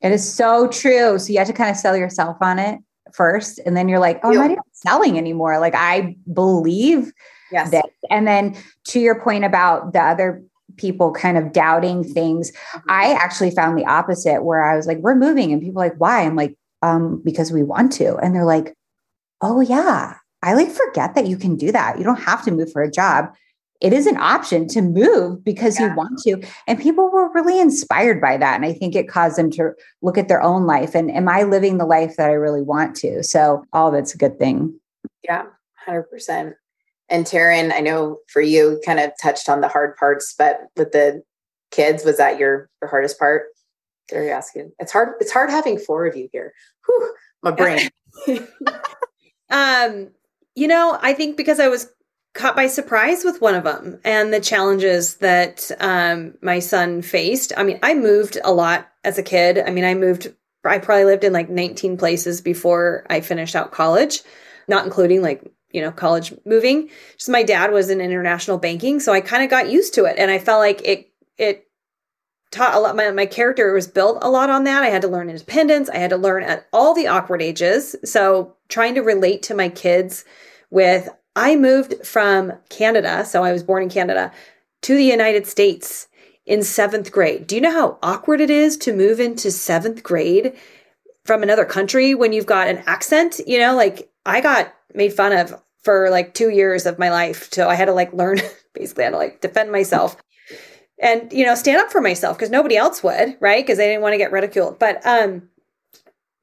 It is so true. So you have to kind of sell yourself on it first. And then you're like, oh, I'm not even selling anymore. Like, I believe yes. this. And then to your point about the other people kind of doubting things, mm-hmm. I actually found the opposite, where I was like, we're moving. And people are like, why? I'm like, um, because we want to. And they're like, oh yeah. I like forget that you can do that. You don't have to move for a job. It is an option to move because yeah. you want to. And people were really inspired by that. And I think it caused them to look at their own life and, am I living the life that I really want to? So all of it's a good thing. Yeah. one hundred percent. And Taryn, I know for you, you kind of touched on the hard parts, but with the kids, was that your, your hardest part? They're asking. It's hard. It's hard having four of you here. Whew, my brain. um, you know, I think because I was caught by surprise with one of them and the challenges that um, my son faced. I mean, I moved a lot as a kid. I mean, I moved, I probably lived in like nineteen places before I finished out college, not including like, you know, college moving. Just my dad was in international banking. So I kind of got used to it. And I felt like it, it taught a lot. My, my character was built a lot on that. I had to learn independence. I had to learn at all the awkward ages. So trying to relate to my kids with, I moved from Canada. So I was born in Canada to the United States in seventh grade. Do you know how awkward it is to move into seventh grade from another country when you've got an accent? You know, like I got made fun of for like two years of my life. So I had to like learn, basically I had to like defend myself and, you know, stand up for myself because nobody else would, right? Because they didn't want to get ridiculed. But um,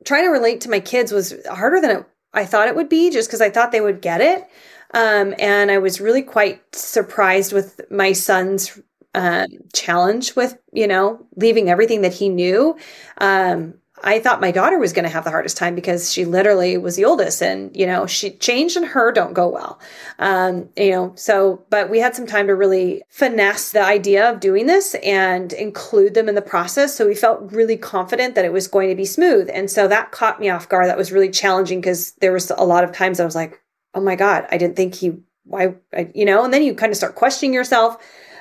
trying to relate to my kids was harder than it, I thought it would be just because I thought they would get it. Um, and I was really quite surprised with my son's um, challenge with, you know, leaving everything that he knew. Um, I thought my daughter was going to have the hardest time because she literally was the oldest and, you know, she changed and her don't go well. Um, you know, so, but we had some time to really finesse the idea of doing this and include them in the process. So we felt really confident that it was going to be smooth. And so that caught me off guard. That was really challenging because there was a lot of times I was like, oh my God, I didn't think he, why, I, you know, and then you kind of start questioning yourself.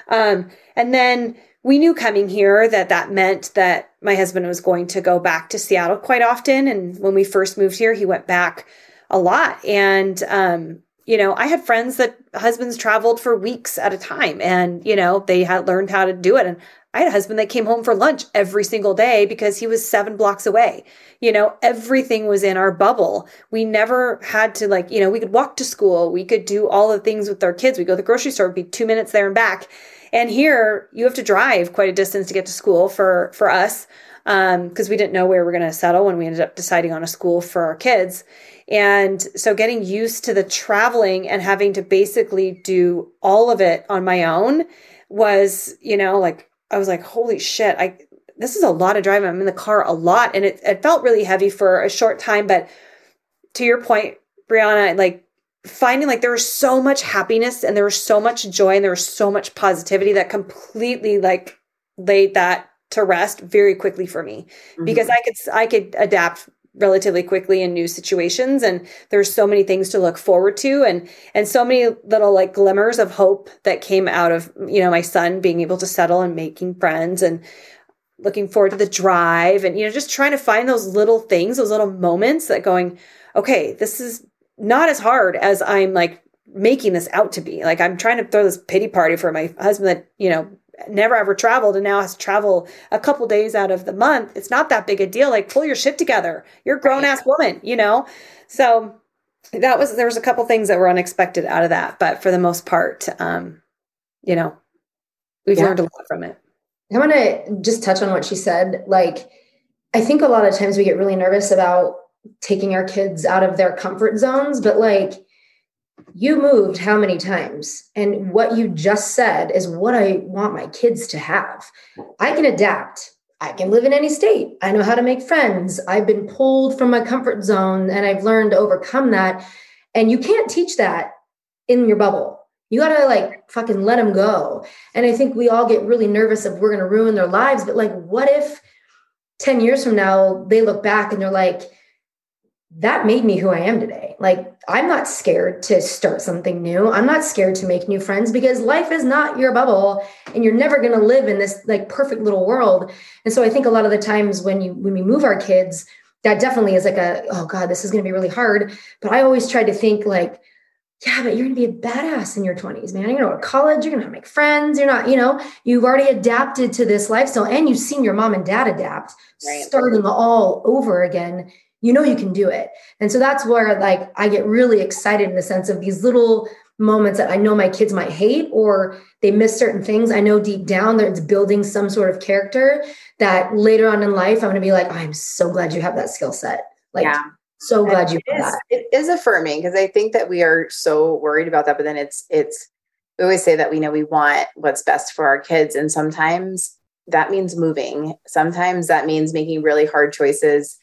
Um, and then we knew coming here that that meant that my husband was going to go back to Seattle quite often. And when we first moved here, he went back a lot. And, um, you know, I had friends that husbands traveled for weeks at a time and, you know, they had learned how to do it. And I had a husband that came home for lunch every single day because he was seven blocks away. You know, everything was in our bubble. We never had to like, you know, we could walk to school. We could do all the things with our kids. We go to the grocery store, it'd be two minutes there and back. And here you have to drive quite a distance to get to school for, for us. Um, cause we didn't know where we were going to settle when we ended up deciding on a school for our kids. And so getting used to the traveling and having to basically do all of it on my own was, you know, like, I was like, holy shit, I, this is a lot of driving. I'm in the car a lot. And it, it felt really heavy for a short time. But to your point, Brianna, like finding like there was so much happiness and there was so much joy and there was so much positivity that completely like laid that to rest very quickly for me mm-hmm. because I could, I could adapt relatively quickly in new situations. And there's so many things to look forward to and, and so many little like glimmers of hope that came out of, you know, my son being able to settle and making friends and looking forward to the drive and, you know, just trying to find those little things, those little moments that going, okay, this is not as hard as I'm like making this out to be. Like I'm trying to throw this pity party for my husband that, you know, never ever traveled and now has to travel a couple days out of the month. It's not that big a deal. Like pull your shit together. You're a grown ass woman, you know? So that was, there was a couple things that were unexpected out of that, but for the most part, um, you know, we've yeah. learned a lot from it. I want to just touch on what she said. Like, I think a lot of times we get really nervous about taking our kids out of their comfort zones, but like, you moved how many times? And what you just said is what I want my kids to have. I can adapt. I can live in any state. I know how to make friends. I've been pulled from my comfort zone and I've learned to overcome that. And you can't teach that in your bubble. You got to like fucking let them go. And I think we all get really nervous if we're going to ruin their lives. But like, what if ten years from now, they look back and they're like, that made me who I am today. Like, I'm not scared to start something new. I'm not scared to make new friends because life is not your bubble and you're never going to live in this like perfect little world. And so I think a lot of the times when you, when we move our kids, that definitely is like a, oh God, this is going to be really hard. But I always try to think like, yeah, but you're going to be a badass in your twenties, man. You're going to go to college. You're going to make friends. You're not, you know, you've already adapted to this lifestyle and you've seen your mom and dad adapt, right, starting all over again. You know, you can do it. And so that's where like, I get really excited in the sense of these little moments that I know my kids might hate, or they miss certain things. I know deep down that it's building some sort of character that later on in life, I'm going to be like, oh, I'm so glad you have that skill set. Like, yeah. so glad and you have that. It is affirming because I think that we are so worried about that, but then it's, it's, we always say that we know we want what's best for our kids. And sometimes that means moving. Sometimes that means making really hard choices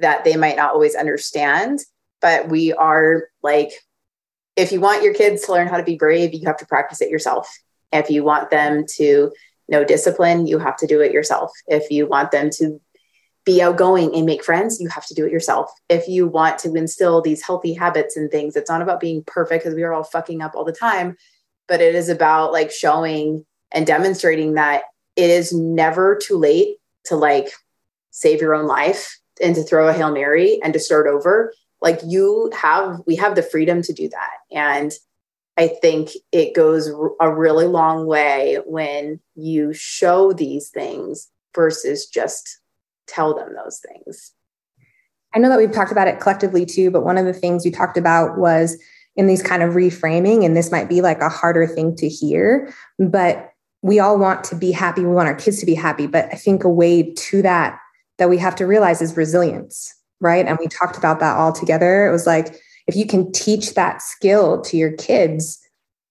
that they might not always understand, but we are like, if you want your kids to learn how to be brave, you have to practice it yourself. If you want them to know discipline, you have to do it yourself. If you want them to be outgoing and make friends, you have to do it yourself. If you want to instill these healthy habits and things, it's not about being perfect, because we are all fucking up all the time, but it is about like showing and demonstrating that it is never too late to like save your own life and to throw a Hail Mary and to start over. Like you have, we have the freedom to do that. And I think it goes a really long way when you show these things versus just tell them those things. I know that we've talked about it collectively too, but one of the things you talked about was in these kind of reframing, and this might be like a harder thing to hear, but we all want to be happy. We want our kids to be happy. But I think a way to that, that we have to realize is resilience, right? And we talked about that all together. It was like, if you can teach that skill to your kids,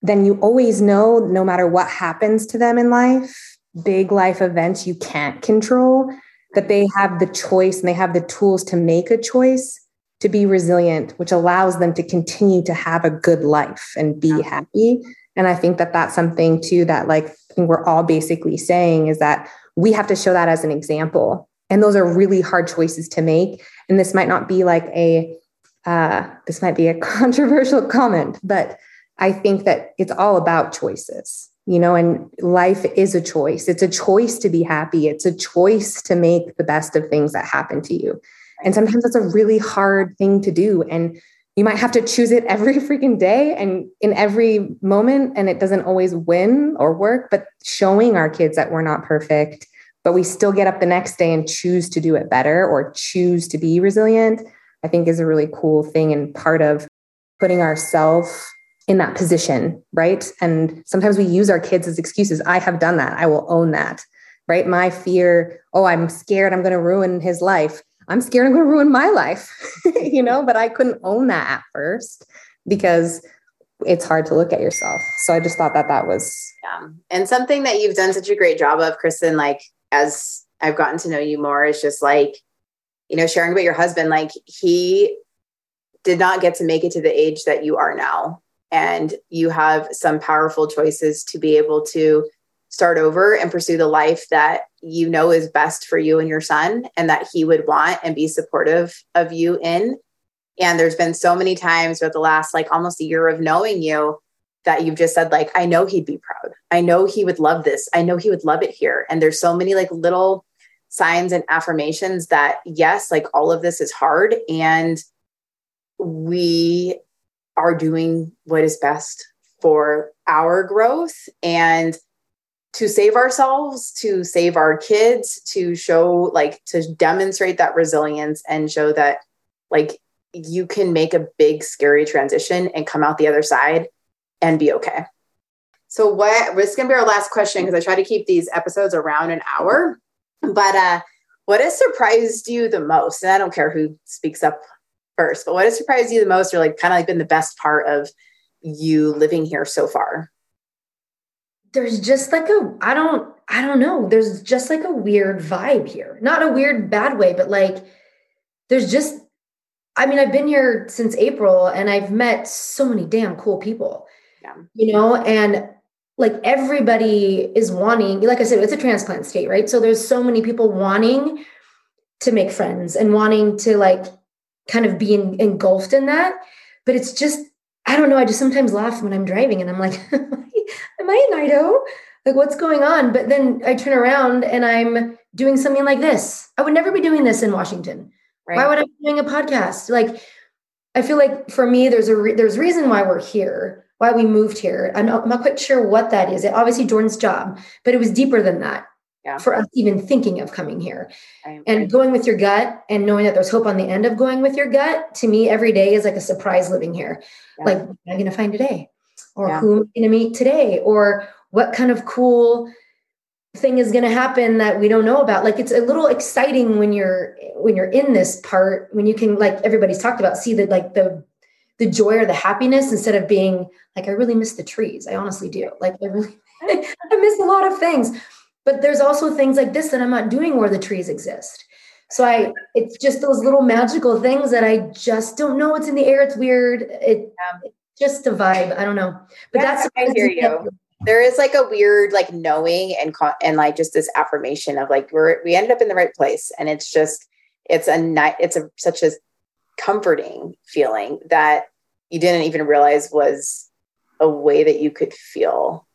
then you always know, no matter what happens to them in life, big life events you can't control, that they have the choice and they have the tools to make a choice to be resilient, which allows them to continue to have a good life and be happy. And I think that that's something too, that like, I think we're all basically saying is that we have to show that as an example. And those are really hard choices to make. And this might not be like a, uh, this might be a controversial comment, but I think that it's all about choices, you know, and life is a choice. It's a choice to be happy. It's a choice to make the best of things that happen to you. And sometimes that's a really hard thing to do. And you might have to choose it every freaking day and in every moment. And it doesn't always win or work, but showing our kids that we're not perfect, but we still get up the next day and choose to do it better or choose to be resilient, I think is a really cool thing and part of putting ourselves in that position, right? And sometimes we use our kids as excuses. I have done that. I will own that, right? My fear, oh, I'm scared I'm going to ruin his life. I'm scared I'm going to ruin my life, you know, but I couldn't own that at first because it's hard to look at yourself. So I just thought that that was. Yeah. And something that you've done such a great job of, Kristen, like, as I've gotten to know you more, is just like, you know, sharing about your husband, like he did not get to make it to the age that you are now. And you have some powerful choices to be able to start over and pursue the life that you know is best for you and your son, and that he would want and be supportive of you in. And there's been so many times with the last, like almost a year of knowing you, that you've just said, like, I know he'd be proud. I know he would love this. I know he would love it here. And there's so many like little signs and affirmations that yes, like all of this is hard and we are doing what is best for our growth and to save ourselves, to save our kids, to show like, to demonstrate that resilience and show that like you can make a big, scary transition and come out the other side and be okay. So what, this is going to be our last question, because I try to keep these episodes around an hour, but uh, what has surprised you the most? And I don't care who speaks up first, but what has surprised you the most, or like kind of like been the best part of you living here so far? There's just like a, I don't, I don't know. There's just like a weird vibe here, not a weird bad way, but like, there's just, I mean, I've been here since April and I've met so many damn cool people. Yeah. You know, and like everybody is wanting, like I said, it's a transplant state, right? So there's so many people wanting to make friends and wanting to like kind of be in, engulfed in that. But it's just, I don't know. I just sometimes laugh when I'm driving and I'm like, am I an Idaho? Like what's going on? But then I turn around and I'm doing something like this. I would never be doing this in Washington. Right. Why would I be doing a podcast? Like, I feel like for me, there's a, re- there's reason why we're here, why we moved here. I'm not, I'm not quite sure what that is. It, obviously Jordan's job, but it was deeper than that yeah. for us even thinking of coming here and right. going with your gut and knowing that there's hope on the end of going with your gut. To me, every day is like a surprise living here. Yeah. Like, what am I going to find today? Or yeah. who am I going to meet today? Or what kind of cool thing is going to happen that we don't know about? Like, it's a little exciting when you're, when you're in this part, when you can, like everybody's talked about, see that like the, the joy or the happiness, instead of being like, I really miss the trees. I honestly do. Like, I really, I miss a lot of things, But there's also things like this that I'm not doing where the trees exist. So I, it's just those little magical things that I just don't know what's in the air. It's weird. It, yeah. It's just a vibe. I don't know. But yeah, that's, I hear you. There is like a weird, like knowing and, and like just this affirmation of like, we're, we ended up in the right place. And it's just, it's a night. It's a, such a comforting feeling that you didn't even realize was a way that you could feel,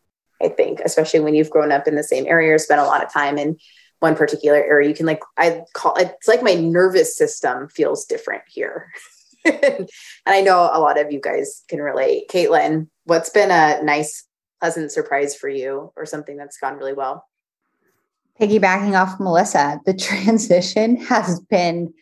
I think, especially when you've grown up in the same area or spent a lot of time in one particular area. You can like, I call it's like my nervous system feels different here. And I know a lot of you guys can relate. Caitlin, what's been a nice, pleasant surprise for you or something that's gone really well? Piggybacking off Melissa, the transition has been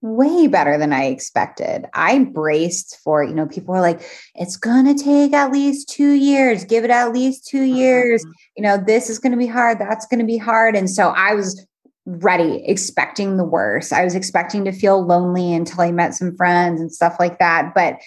way better than I expected. I braced for, you know, people were like, it's going to take at least two years, give it at least two years. You know, this is going to be hard. That's going to be hard. And so I was ready, expecting the worst. I was expecting to feel lonely until I met some friends and stuff like that. But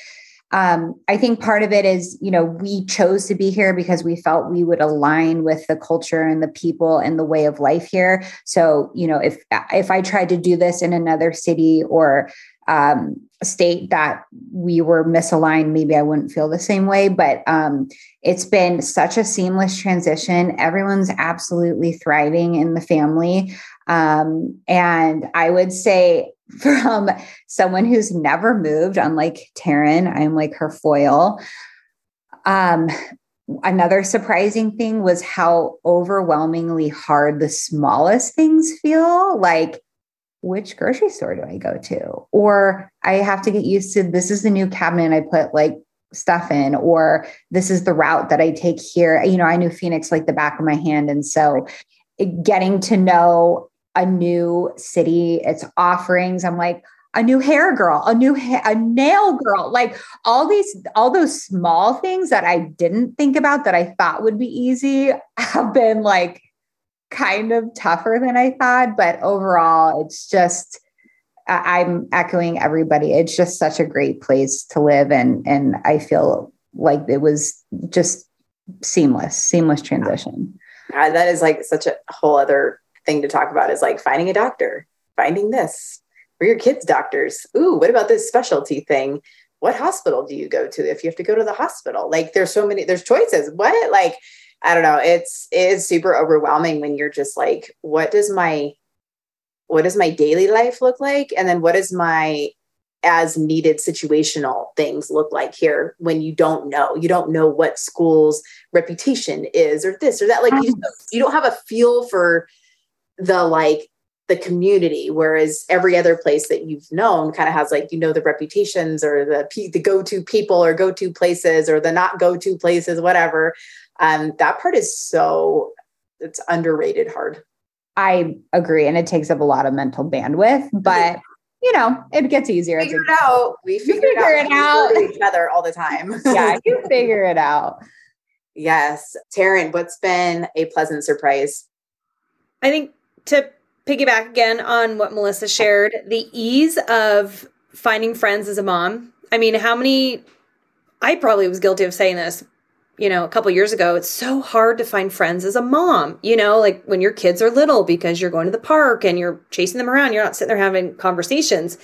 um, I think part of it is, you know, we chose to be here because we felt we would align with the culture and the people and the way of life here. So, you know, if, if I tried to do this in another city or, um, state that we were misaligned, maybe I wouldn't feel the same way, but, um, it's been such a seamless transition. Everyone's absolutely thriving in the family. Um, and I would say, from someone who's never moved, unlike Taryn, I'm like her foil. Um, another surprising thing was how overwhelmingly hard the smallest things feel. Like, which grocery store do I go to? Or I have to get used to, this is the new cabinet I put like stuff in, or this is the route that I take here. You know, I knew Phoenix like the back of my hand. And so getting to know a new city, its offerings. I'm like a new hair girl, a new ha- a nail girl, like all these, all those small things that I didn't think about that I thought would be easy have been like kind of tougher than I thought. But overall, it's just, I- I'm echoing everybody. It's just such a great place to live. And, and I feel like it was just seamless, seamless transition. God, that is like such a whole other thing to talk about, is like finding a doctor, finding this, or your kids' doctors. Ooh, what about this specialty thing? What hospital do you go to if you have to go to the hospital? Like there's so many, there's choices. What? Like, I don't know. It's, it's super overwhelming when you're just like, what does my, what does my daily life look like? And then what is my as needed situational things look like here when you don't know, you don't know what school's reputation is or this or that. Like you don't, you don't have a feel for the, like the community, whereas every other place that you've known kind of has like, you know, the reputations or the, p- the go-to people or go-to places or the not go-to places, whatever. Um, that part is so, it's underrated hard. I agree. And it takes up a lot of mental bandwidth, but you know, it gets easier. Figure it out. We figure it out. We out. We each other all the time. Yeah. You figure it out. Yes. Taryn, what's been a pleasant surprise? I think, to piggyback again on what Melissa shared, the ease of finding friends as a mom. I mean, how many, I probably was guilty of saying this, you know, a couple years ago, it's so hard to find friends as a mom, you know, like when your kids are little, because you're going to the park and you're chasing them around, you're not sitting there having conversations.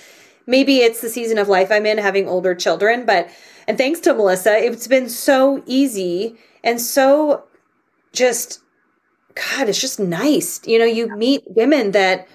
Maybe it's the season of life I'm in, having older children, but, and thanks to Melissa, it's been so easy and so just, God, it's just nice. You know, you meet women that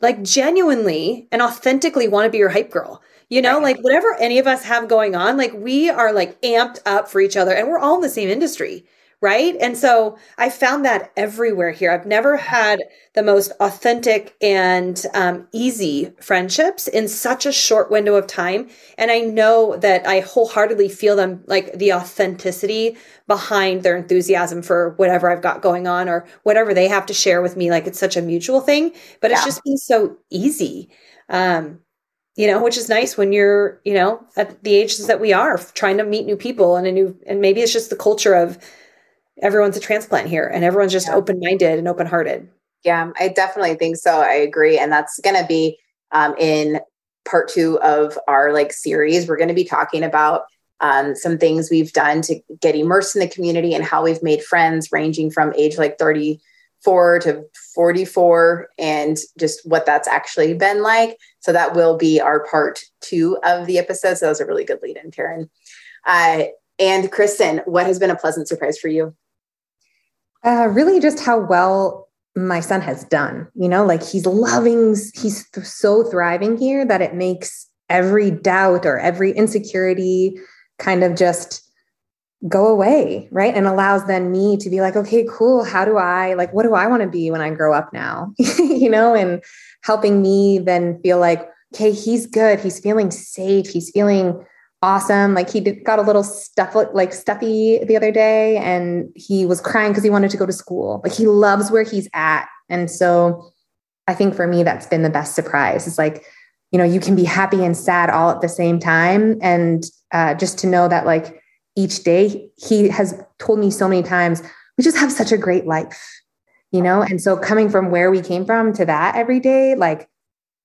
like genuinely and authentically want to be your hype girl, you know, right. Like whatever any of us have going on, like we are like amped up for each other and we're all in the same industry. Right. And so I found that everywhere here. I've never had the most authentic and um, easy friendships in such a short window of time. And I know that I wholeheartedly feel them, like the authenticity behind their enthusiasm for whatever I've got going on or whatever they have to share with me. Like it's such a mutual thing, but yeah. It's just been so easy, um, you know, which is nice when you're, you know, at the ages that we are trying to meet new people and a new, and maybe it's just the culture of, everyone's a transplant here and everyone's just yeah. open-minded and open-hearted. Yeah, I definitely think so. I agree. And that's going to be um, in part two of our like series. We're going to be talking about um, some things we've done to get immersed in the community and how we've made friends ranging from age like thirty, four to forty-four and just what that's actually been like. So that will be our part two of the episode. So that was a really good lead in, Taryn. Uh, and Kristen, what has been a pleasant surprise for you? Uh, really just how well my son has done, you know, like he's loving, he's th- so thriving here that it makes every doubt or every insecurity kind of just go away. Right. And allows then me to be like, okay, cool. How do I, like, what do I want to be when I grow up now? You know, and helping me then feel like, okay, he's good. He's feeling safe. He's feeling awesome. Like he did, got a little stuff, like stuffy the other day, and he was crying because he wanted to go to school. Like he loves where he's at. And so I think for me, that's been the best surprise. It's like, you know, you can be happy and sad all at the same time. And uh, just to know that like each day he has told me so many times, we just have such a great life, you know? And so coming from where we came from to that every day, like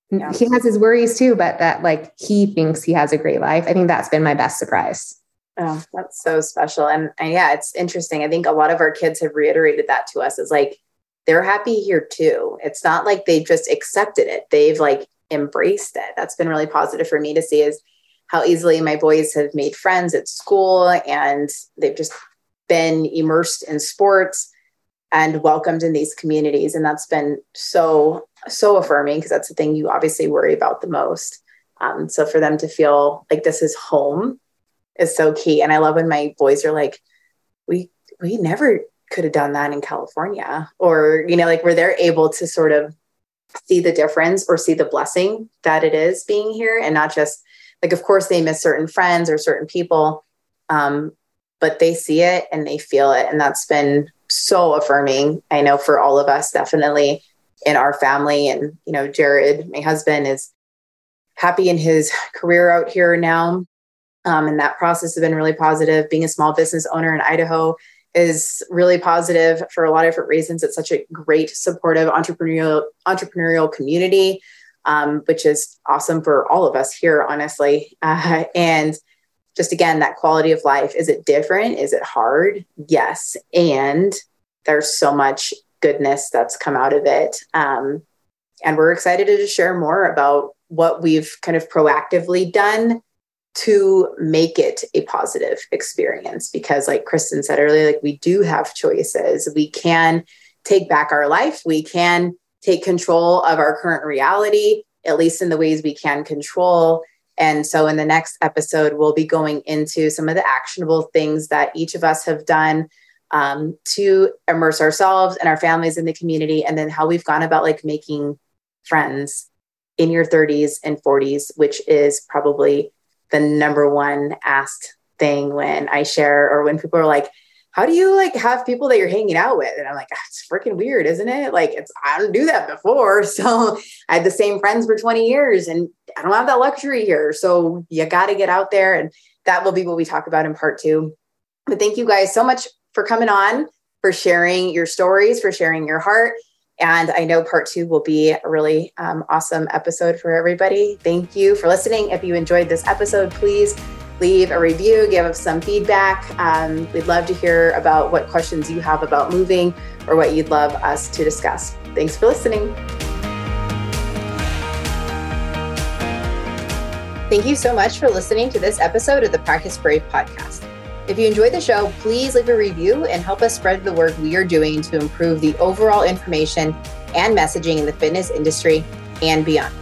yeah. He has his worries too, but that like, he thinks he has a great life. I think that's been my best surprise. Oh, that's so special. And, and yeah, it's interesting. I think a lot of our kids have reiterated that to us, is like, they're happy here too. It's not like they've just accepted it. They've like embraced it. That's been really positive for me to see, is how easily my boys have made friends at school, and they've just been immersed in sports and welcomed in these communities. And that's been so, so affirming, because that's the thing you obviously worry about the most. Um, so for them to feel like this is home is so key. And I love when my boys are like, we, we never could have done that in California, or, you know, like where they're able to sort of see the difference or see the blessing that it is being here, and not just, like, of course they miss certain friends or certain people, um, but they see it and they feel it. And that's been so affirming, I know, for all of us, definitely in our family. And, you know, Jared, my husband, is happy in his career out here now. Um, and that process has been really positive. Being a small business owner in Idaho is really positive for a lot of different reasons. It's such a great, supportive entrepreneurial, entrepreneurial community. Um, which is awesome for all of us here, honestly. Uh, and just again, that quality of life, is it different? Is it hard? Yes. And there's so much goodness that's come out of it. Um, and we're excited to just share more about what we've kind of proactively done to make it a positive experience. Because like Kristen said earlier, like we do have choices. We can take back our life. We can take control of our current reality, at least in the ways we can control. And so in the next episode, we'll be going into some of the actionable things that each of us have done um, to immerse ourselves and our families in the community, and then how we've gone about like making friends in your thirties and forties, which is probably the number one asked thing when I share, or when people are like, how do you like have people that you're hanging out with? And I'm like, it's freaking weird, isn't it? Like it's, I didn't do that before. So I had the same friends for twenty years, and I don't have that luxury here. So you got to get out there. And that will be what we talk about in part two. But thank you guys so much for coming on, for sharing your stories, for sharing your heart. And I know part two will be a really um, awesome episode for everybody. Thank you for listening. If you enjoyed this episode, please leave a review, give us some feedback. Um, we'd love to hear about what questions you have about moving, or what you'd love us to discuss. Thanks for listening. Thank you so much for listening to this episode of the Practice Brave podcast. If you enjoyed the show, please leave a review and help us spread the work we are doing to improve the overall information and messaging in the fitness industry and beyond.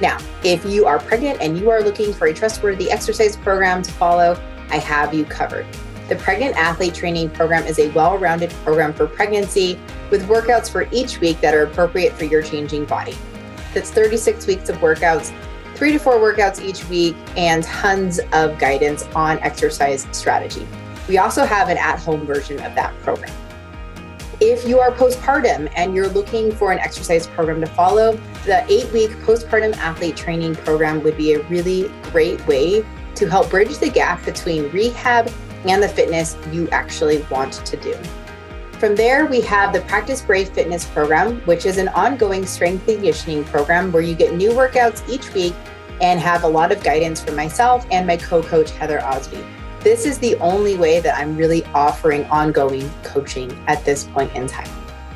Now, if you are pregnant and you are looking for a trustworthy exercise program to follow, I have you covered. The Pregnant Athlete Training Program is a well-rounded program for pregnancy, with workouts for each week that are appropriate for your changing body. That's thirty-six weeks of workouts, three to four workouts each week, and tons of guidance on exercise strategy. We also have an at-home version of that program. If you are postpartum and you're looking for an exercise program to follow, the eight-week Postpartum Athlete Training Program would be a really great way to help bridge the gap between rehab and the fitness you actually want to do. From there, we have the Practice Brave Fitness Program, which is an ongoing strength and conditioning program where you get new workouts each week and have a lot of guidance from myself and my co-coach, Heather Osby. This is the only way that I'm really offering ongoing coaching at this point in time.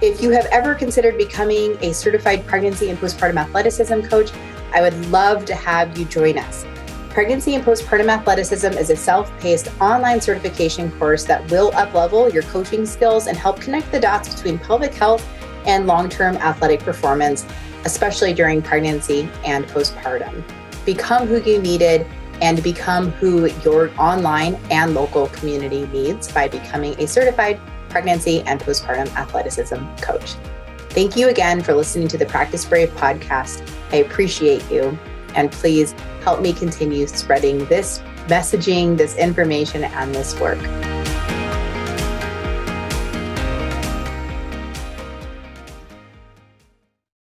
If you have ever considered becoming a certified pregnancy and postpartum athleticism coach, I would love to have you join us. Pregnancy and Postpartum Athleticism is a self-paced online certification course that will up-level your coaching skills and help connect the dots between pelvic health and long-term athletic performance, especially during pregnancy and postpartum. Become who you needed and become who your online and local community needs by becoming a certified pregnancy and postpartum athleticism coach. Thank you again for listening to the Practice Brave podcast. I appreciate you. And please help me continue spreading this messaging, this information, and this work.